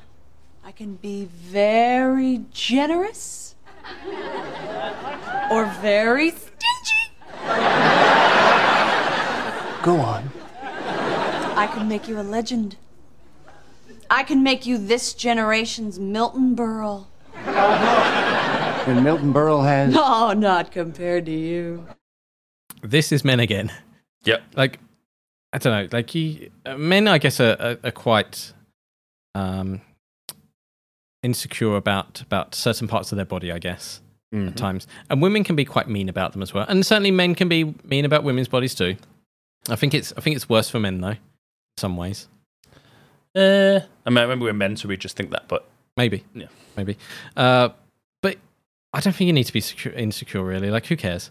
I can be very generous or very stingy. Go on. I can make you a legend. I can make you this generation's Milton Berle. And Milton Berle has... No, not compared to you. This is men again. Yeah, like, I don't know, like, he, uh, men, I guess, are, are, are quite um, insecure about, about certain parts of their body, I guess, mm-hmm. at times. And women can be quite mean about them as well. And certainly men can be mean about women's bodies too. I think it's I think it's worse for men, though, in some ways. Uh, I mean, I remember we were men, so we just think that, but... Maybe. Yeah. Maybe. Uh, but I don't think you need to be secure, insecure, really. Like, who cares?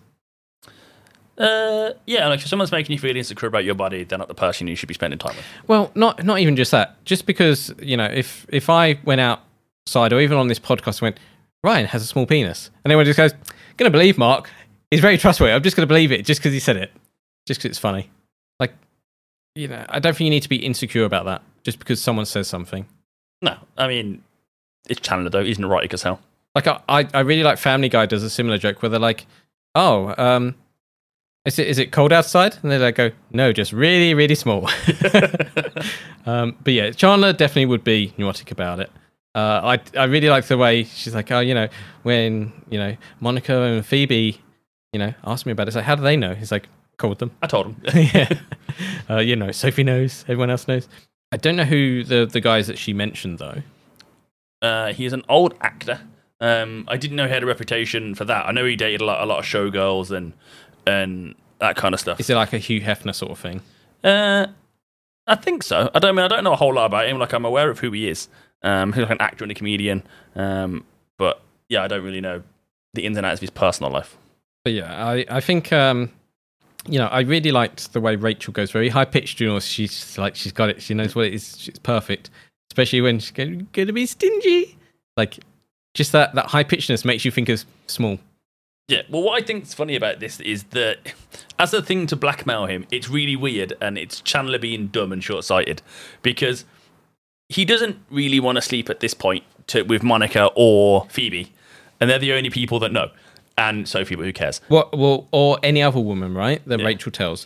Uh, yeah, like, if someone's making you feel insecure about your body, they're not the person you should be spending time with. Well, not not even just that. Just because, you know, if, if I went outside or even on this podcast went, Ryan has a small penis, and everyone just goes, I'm going to believe Mark. He's very trustworthy. I'm just going to believe it just because he said it. Just because it's funny. Like, you know, I don't think you need to be insecure about that just because someone says something. No, I mean... It's Chandler, though. He's neurotic as hell. Like, I, I really like Family Guy does a similar joke where they're like, oh, um, is it is it cold outside? And they like go, no, just really, really small. um, but yeah, Chandler definitely would be neurotic about it. Uh, I I really like the way she's like, oh, you know, when, you know, Monica and Phoebe, you know, asked me about it. It's like, how do they know? He's like, called them. I told them. Yeah. Uh, you know, Sophie knows. Everyone else knows. I don't know who the, the guys that she mentioned, though. Uh, he is an old actor. Um, I didn't know he had a reputation for that. I know he dated a lot, a lot of showgirls and and that kind of stuff. Is it like a Hugh Hefner sort of thing? Uh, I think so. I don't I mean I don't know a whole lot about him. Like I'm aware of who he is. Um, he's like an actor and a comedian. Um, but yeah, I don't really know the ins and outs of his personal life. But yeah, I I think um, you know I really liked the way Rachel goes very high pitched. You know, she's like she's got it. She knows what it is. She's perfect. Especially when she's going to be stingy. Like, just that, that high-pitchedness makes you think of small. Yeah, well, what I think's funny about this is that as a thing to blackmail him, it's really weird, and it's Chandler being dumb and short-sighted, because he doesn't really want to sleep at this point to, with Monica or Phoebe, and they're the only people that know. And Sophie, but who cares? Well, well or any other woman, right, that yeah. Rachel tells.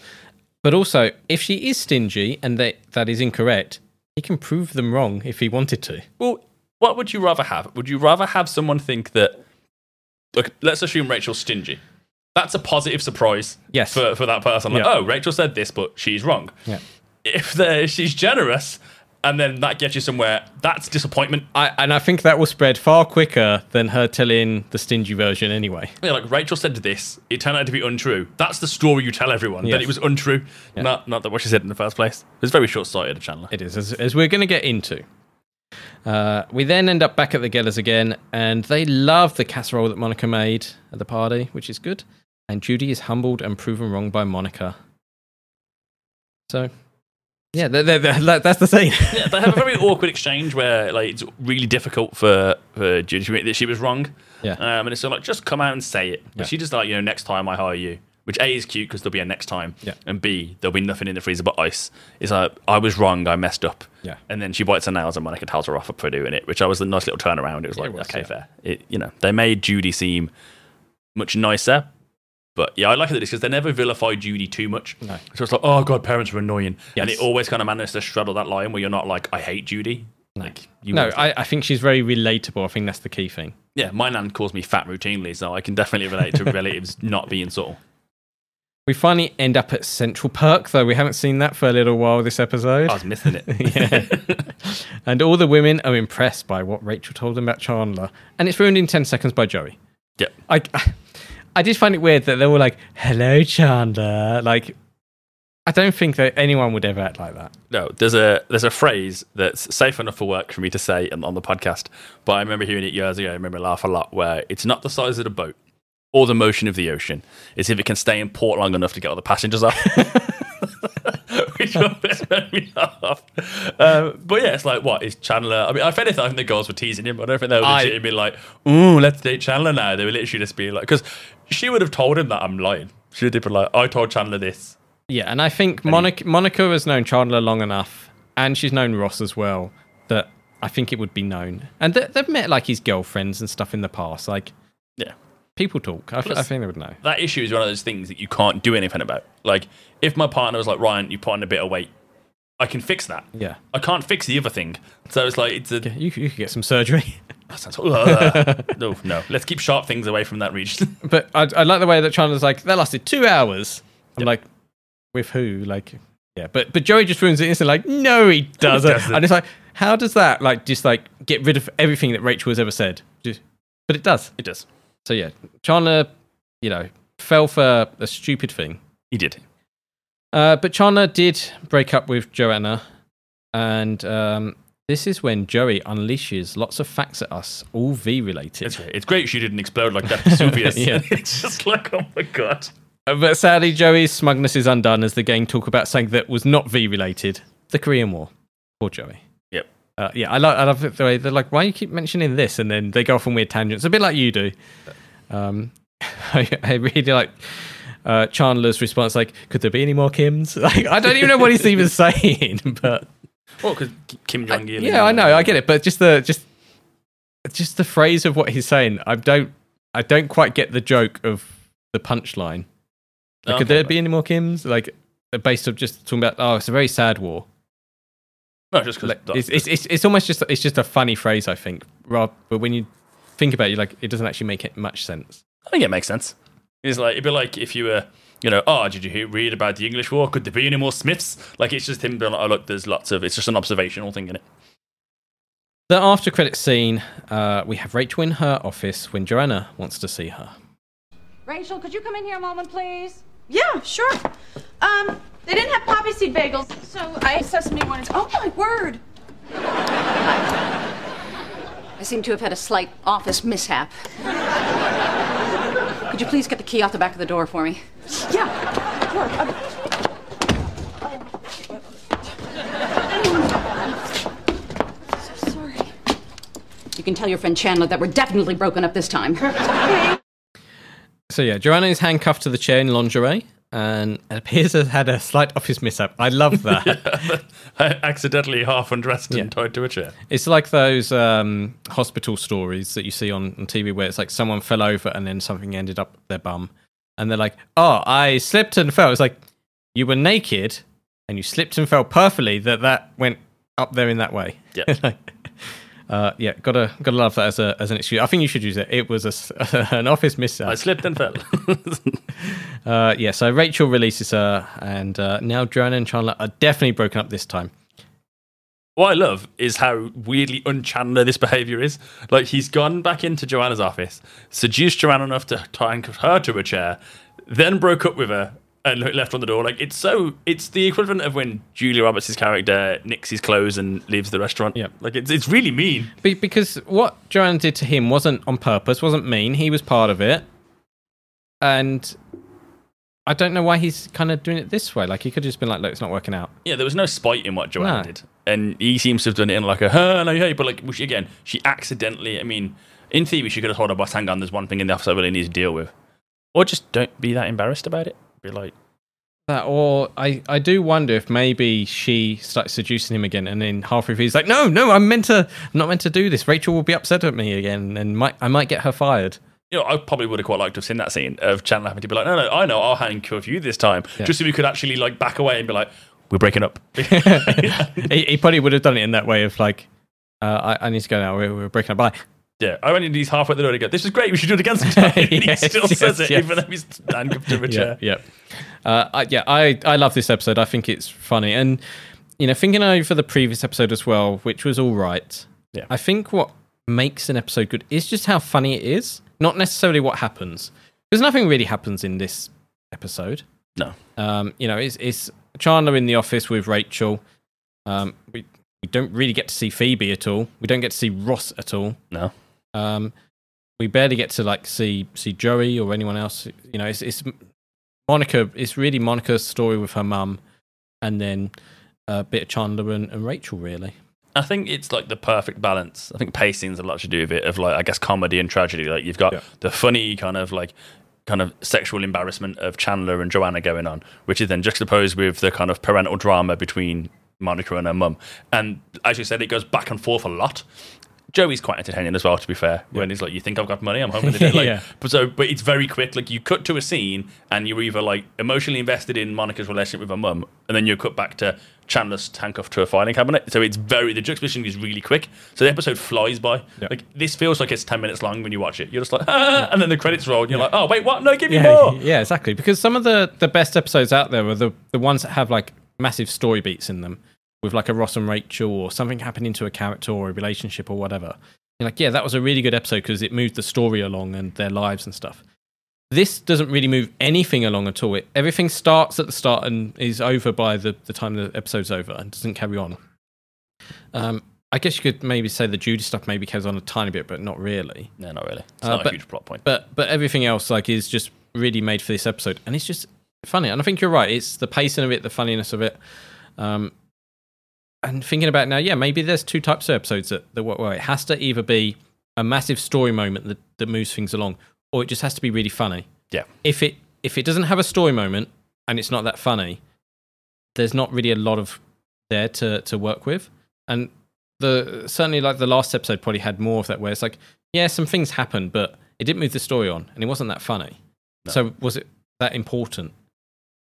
But also, if she is stingy, and they, that is incorrect... He can prove them wrong if he wanted to. Well, what would you rather have? Would you rather have someone think that... Look, let's assume Rachel's stingy. That's a positive surprise yes. for, for that person. Like, yeah. oh, Rachel said this, but she's wrong. Yeah. If, if she's generous, and then that gets you somewhere, that's disappointment. I, and I think that will spread far quicker than her telling the stingy version anyway. Yeah, like, Rachel said this. It turned out to be untrue. That's the story you tell everyone, yes. that it was untrue. Yeah. Not not that what she said in the first place. It's very short-sighted, Chandler. It is, as, as we're going to get into. Uh, we then end up back at the Gellers again, and they love the casserole that Monica made at the party, which is good. And Judy is humbled and proven wrong by Monica. So... Yeah, they're, they're, they're, that's the thing. Yeah, they have a very awkward exchange where like it's really difficult for, for Judy to admit that she was wrong. Yeah, um, and it's sort of like, just come out and say it. But yeah. She just like, you know, next time I hire you, which A is cute because there'll be a next time, yeah. and B, there'll be nothing in the freezer but ice. It's like, I was wrong, I messed up. Yeah. And then she bites her nails and Monica tells her off for doing it, which I was a nice little turnaround. It was like, it was, okay, yeah. fair. It, you know, they made Judy seem much nicer. But yeah, I like it because they never vilify Judy too much. No. So it's like, oh God, parents are annoying. Yes. And it always kind of manages to straddle that line where you're not like, I hate Judy. No, like, you no I, I think she's very relatable. I think that's the key thing. Yeah, my nan calls me fat routinely, so I can definitely relate to relatives not being subtle. We finally end up at Central Perk, though. We haven't seen that for a little while this episode. I was missing it. Yeah. And all the women are impressed by what Rachel told them about Chandler. And it's ruined in ten seconds by Joey. Yep. I... I I did find it weird that they were like, hello, Chandler. Like, I don't think that anyone would ever act like that. No, there's a there's a phrase that's safe enough for work for me to say on the podcast, but I remember hearing it years ago. I remember laugh a lot, where it's not the size of the boat or the motion of the ocean. It's if it can stay in port long enough to get all the passengers off. Which always made me laugh. Um, but yeah, it's like, what is Chandler? I mean, if anything, I think the girls were teasing him. I don't think they were legitimately being like, ooh, let's date Chandler now. They were literally just being like, because she would have told him that I'm lying. She would have been like, I told Chandler this. Yeah, and I think and Monica, he- Monica has known Chandler long enough, and she's known Ross as well, that I think it would be known. And th- they've met like his girlfriends and stuff in the past. Like, yeah. People talk. I, th- I think they would know. That issue is one of those things that you can't do anything about. Like, if my partner was like, Ryan, you put on a bit of weight, I can fix that. Yeah. I can't fix the other thing. So it's like, it's a... You, you could get some surgery. That sounds... Uh, no, no. Let's keep sharp things away from that region. But I, I like the way that Chandler's like, that lasted two hours. I'm yep. like, with who? Like, yeah. But but Joey just ruins it instantly. Like, no, he doesn't. He doesn't. And it's like, how does that, like, just like, get rid of everything that Rachel has ever said? Just, but it does. It does. So yeah, Chandler, you know, fell for a stupid thing. He did. Uh, but Chandler did break up with Joanna, and um, This is when Joey unleashes lots of facts at us, all V-related. It's, it's great she didn't explode like that Vesuvius. Yeah. It's just like, oh my God. But sadly, Joey's smugness is undone as the gang talk about something that was not V-related, the Korean War. Poor Joey. Yep. Uh, yeah, I love, I love the way they're like, why do you keep mentioning this? And then they go off on weird tangents, a bit like you do. Um, I, I really like... Uh, Chandler's response, like, could there be any more Kims? Like, I don't even know what he's even saying, but... Well, because Kim Jong Il. Yeah, I know, I get it, but just the just just the phrase of what he's saying, I don't I don't quite get the joke of the punchline. Like, okay, could there but... be any more Kims? Like, based on just talking about, oh, it's a very sad war. No, just because... Like, it's, it's, it's, it's almost just, it's just a funny phrase, I think, Rob, but when you think about it, like, it doesn't actually make it much sense. I think it makes sense. It's like, it'd be like if you were, you know, oh, did you read about the English war? Could there be any more Smiths? Like, it's just him being like, oh, look, there's lots of, it's just an observational thing in it. The after credits scene, uh, we have Rachel in her office when Joanna wants to see her. Rachel, could you come in here a moment, please? Yeah, sure. Um, they didn't have poppy seed bagels, so I had sesame ones. Oh, my word. I seem to have had a slight office mishap. Could you please get the key off the back of the door for me? Yeah, sure. I'm so sorry. You can tell your friend Chandler that we're definitely broken up this time. Okay. So yeah, Joanna is handcuffed to the chair in lingerie and appears to have had a slight office mishap. I love that. Yeah, I accidentally half undressed and yeah. tied to a chair. It's like those um, hospital stories that you see on, on T V where it's like someone fell over and then something ended up their bum. And they're like, oh, I slipped and fell. It's like, you were naked and you slipped and fell perfectly that that went up there in that way. Yeah. like, Uh, yeah, gotta gotta love that as a as an excuse. I think you should use it. It was a, an office mishap. I slipped and fell. uh, yeah, so Rachel releases her, and uh, now Joanna and Chandler are definitely broken up this time. What I love is how weirdly un-Chandler this behaviour is. Like, he's gone back into Joanna's office, seduced Joanna enough to tie her to a chair, then broke up with her, and left on the door. Like, it's so, it's the equivalent of when Julia Roberts' character nicks his clothes and leaves the restaurant. Yeah, like it's it's really mean. Be- because what Joanna did to him wasn't on purpose, wasn't mean. He was part of it, and I don't know why he's kind of doing it this way. Like, he could have just been like, "Look, it's not working out." Yeah, there was no spite in what Joanna no. did, and he seems to have done it in like a "huh, no, hey," but like which, again, she accidentally. I mean, in theory, she could have told her boss, "Hang on, there's one thing in the office I really need to deal with," or just don't be that embarrassed about it. Be like. That, or I, I do wonder if maybe she starts seducing him again, and then halfway through he's like, no, no, I'm meant to, I'm not meant to do this. Rachel will be upset at me again, and might I might get her fired. You know, I probably would have quite liked to have seen that scene of Chandler having to be like, no, no, I know, I'll handcuff you this time, yeah. just so we could actually like back away and be like, we're breaking up. he, he probably would have done it in that way of like, uh, I, I need to go now, we're, we're breaking up. Bye. Yeah, I went into these halfway the door to go, this is great, we should do it again sometime. And yes, he still yes, says it, yes. even though he's handcuffed to a chair. Yeah, yeah. Uh, I, yeah I, I love this episode. I think it's funny. And, you know, thinking over the previous episode as well, which was all right, yeah. I think what makes an episode good is just how funny it is, not necessarily what happens. Because nothing really happens in this episode. No. Um, you know, it's, it's Chandler in the office with Rachel. Um, we, we don't really get to see Phoebe at all. We don't get to see Ross at all. No. Um, we barely get to like see see Joey or anyone else. You know, it's it's Monica. It's really Monica's story with her mum, and then a bit of Chandler and, and Rachel. Really, I think it's like the perfect balance. I think pacing's a lot to do with it. Of like, I guess comedy and tragedy. Like you've got yeah. the funny kind of like kind of sexual embarrassment of Chandler and Joanna going on, which is then juxtaposed with the kind of parental drama between Monica and her mum. And as you said, it goes back and forth a lot. Joey's quite entertaining as well, to be fair. Yeah. When he's like, you think I've got money? I'm home with it. Like, yeah. But so, but it's very quick. Like you cut to a scene and you're either like emotionally invested in Monica's relationship with her mum, and then you cut back to Chandler's handcuffed to a filing cabinet. So it's very, the juxtaposition is really quick. So the episode flies by. Yeah. Like this feels like it's ten minutes long when you watch it. You're just like, ah! And then the credits roll and you're yeah. like, oh, wait, what? No, give me yeah, more. Yeah, exactly. Because some of the, the best episodes out there are the, the ones that have like massive story beats in them. With like a Ross and Rachel or something happening to a character or a relationship or whatever. You're like, yeah, that was a really good episode because it moved the story along and their lives and stuff. This doesn't really move anything along at all. It, everything starts at the start and is over by the, the time the episode's over and doesn't carry on. Um, I guess you could maybe say the Judy stuff maybe goes on a tiny bit, but not really. No, not really. It's uh, not but, a huge plot point. But but everything else like is just really made for this episode, and it's just funny. And I think you're right. It's the pacing of it, the funniness of it. Um, and thinking about it now, yeah, maybe there's two types of episodes that, that well, it has to either be a massive story moment that, that moves things along, or it just has to be really funny. Yeah. If it if it doesn't have a story moment and it's not that funny, there's not really a lot of there to to work with. And the certainly like the last episode probably had more of that, where it's like, yeah, some things happened, but it didn't move the story on, and it wasn't that funny. No. So was it that important?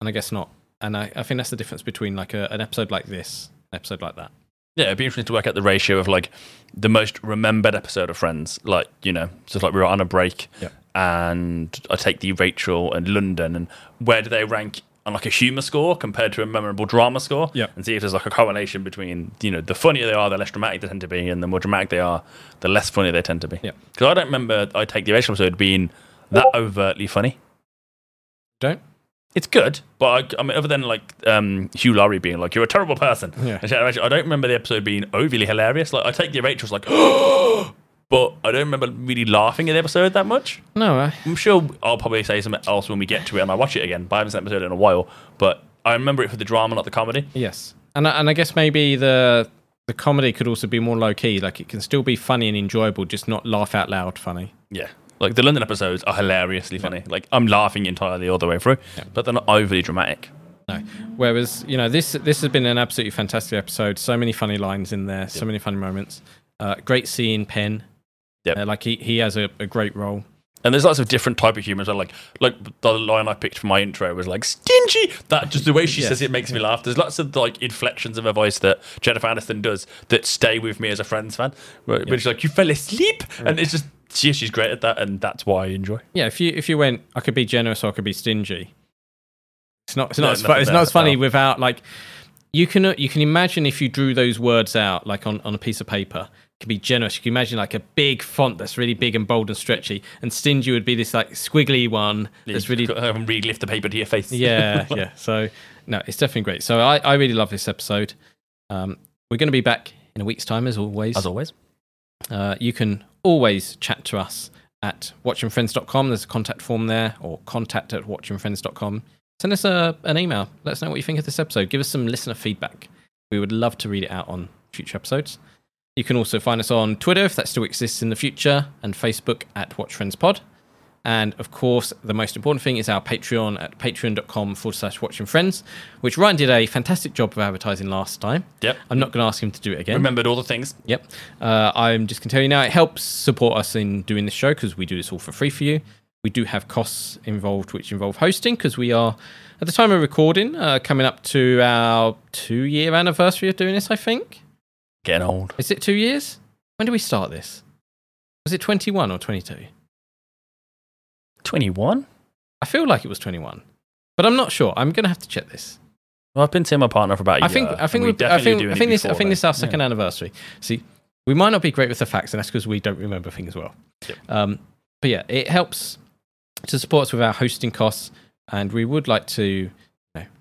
And I guess not. And I, I think that's the difference between like a, an episode like this, an episode like that. Yeah, it'd be interesting to work out the ratio of like the most remembered episode of Friends. Like, you know, so it's like we were on a break, yeah. And I take the Rachel and London, and where do they rank on like a humour score compared to a memorable drama score? Yeah. And see if there's like a correlation between, you know, the funnier they are, the less dramatic they tend to be, and the more dramatic they are, the less funny they tend to be. Yeah. Because I don't remember I take the Rachel episode being that overtly funny. Don't. It's good, but I, I mean, other than like um, Hugh Laurie being like, "You're a terrible person," yeah. I don't remember the episode being overly hilarious. Like, I take the Rachel's like, "Oh," but I don't remember really laughing at the episode that much. No, I... I'm sure I'll probably say something else when we get to it and I watch it again. But I haven't seen the episode in a while, but I remember it for the drama, not the comedy. Yes, and and I guess maybe the the comedy could also be more low key. Like, it can still be funny and enjoyable, just not laugh out loud funny. Yeah. Like, the London episodes are hilariously funny. Yeah. Like, I'm laughing entirely all the way through, yeah. But they're not overly dramatic. No. Whereas, you know, this this has been an absolutely fantastic episode. So many funny lines in there, so yep. many funny moments. Uh, great seeing Penn. Yep. Uh, like, he, he has a, a great role. And there's lots of different type of humour as well. Like, like the line I picked for my intro was like, "Stingy!" That, just the way she yes. says it makes me laugh. There's lots of like inflections of her voice that Jennifer Aniston does that stay with me as a Friends fan. But yep. she's like, "You fell asleep!" Right. And it's just, she, she's great at that, and that's why I enjoy. Yeah, if you if you went, "I could be generous or I could be stingy," it's not it's not, no, as, fu- it's not as funny no. without, like, you can you can imagine if you drew those words out like on, on a piece of paper. Could be generous, you can imagine like a big font that's really big and bold and stretchy, and stingy would be this like squiggly one that's really um, really lift the paper to your face. Yeah. Yeah, so no, it's definitely great. So I, I really love this episode. Um we're going to be back in a week's time, as always as always uh you can always chat to us at watching friends dot com. There's a contact form there, or contact at watching friends dot com. Send us a, an email, let us know what you think of this episode, give us some listener feedback. We would love to read it out on future episodes. You can also find us on Twitter, if that still exists in the future, and Facebook at Watch Friends Pod. And, of course, the most important thing is our Patreon at patreon dot com forward slash watching friends, which Ryan did a fantastic job of advertising last time. Yep. I'm not going to ask him to do it again. Remembered all the things. Yep. Uh, I'm just going to tell you now, it helps support us in doing this show, because we do this all for free for you. We do have costs involved, which involve hosting, because we are, at the time of recording, uh, coming up to our two-year anniversary of doing this, I think. Getting old. Is it two years? When did we start this? Was it twenty-one or twenty-two? twenty-one? I feel like it was twenty-one, but I'm not sure. I'm going to have to check this. Well, I've been seeing my partner for about a I year. Think, I think we definitely I think, doing I think it this. Before, I think this is our second yeah. anniversary. See, we might not be great with the facts, and that's because we don't remember things well. Yep. Um, but yeah, it helps to support us with our hosting costs, and we would like to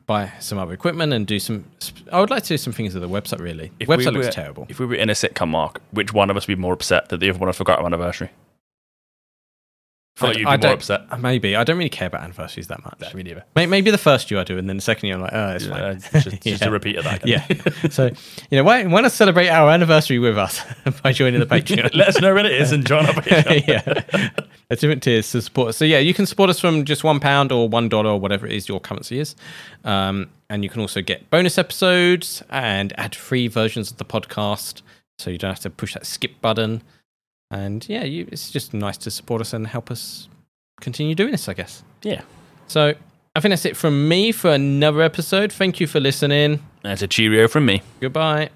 buy some other equipment and do some. I would like to do some things with the website, really. The website we were, looks terrible. If we were in a sitcom, Mark, which one of us would be more upset that the other one had forgot our anniversary? I thought you'd be more upset. Maybe. I don't really care about anniversaries that much. No, me neither. Maybe the first year I do, and then the second year I'm like, oh, it's yeah, fine. It's just, it's just yeah. a repeat of that. Again. Yeah. So, you know, why, why not celebrate our anniversary with us by joining the Patreon? Let us know what it is and join our Patreon. Yeah. There's different tiers to support us. So, yeah, you can support us from just one pound or one dollar or whatever it is your currency is. Um, and you can also get bonus episodes and ad-free versions of the podcast, so you don't have to push that skip button. And yeah, you, it's just nice to support us and help us continue doing this, I guess. Yeah. So I think that's it from me for another episode. Thank you for listening. That's a cheerio from me. Goodbye.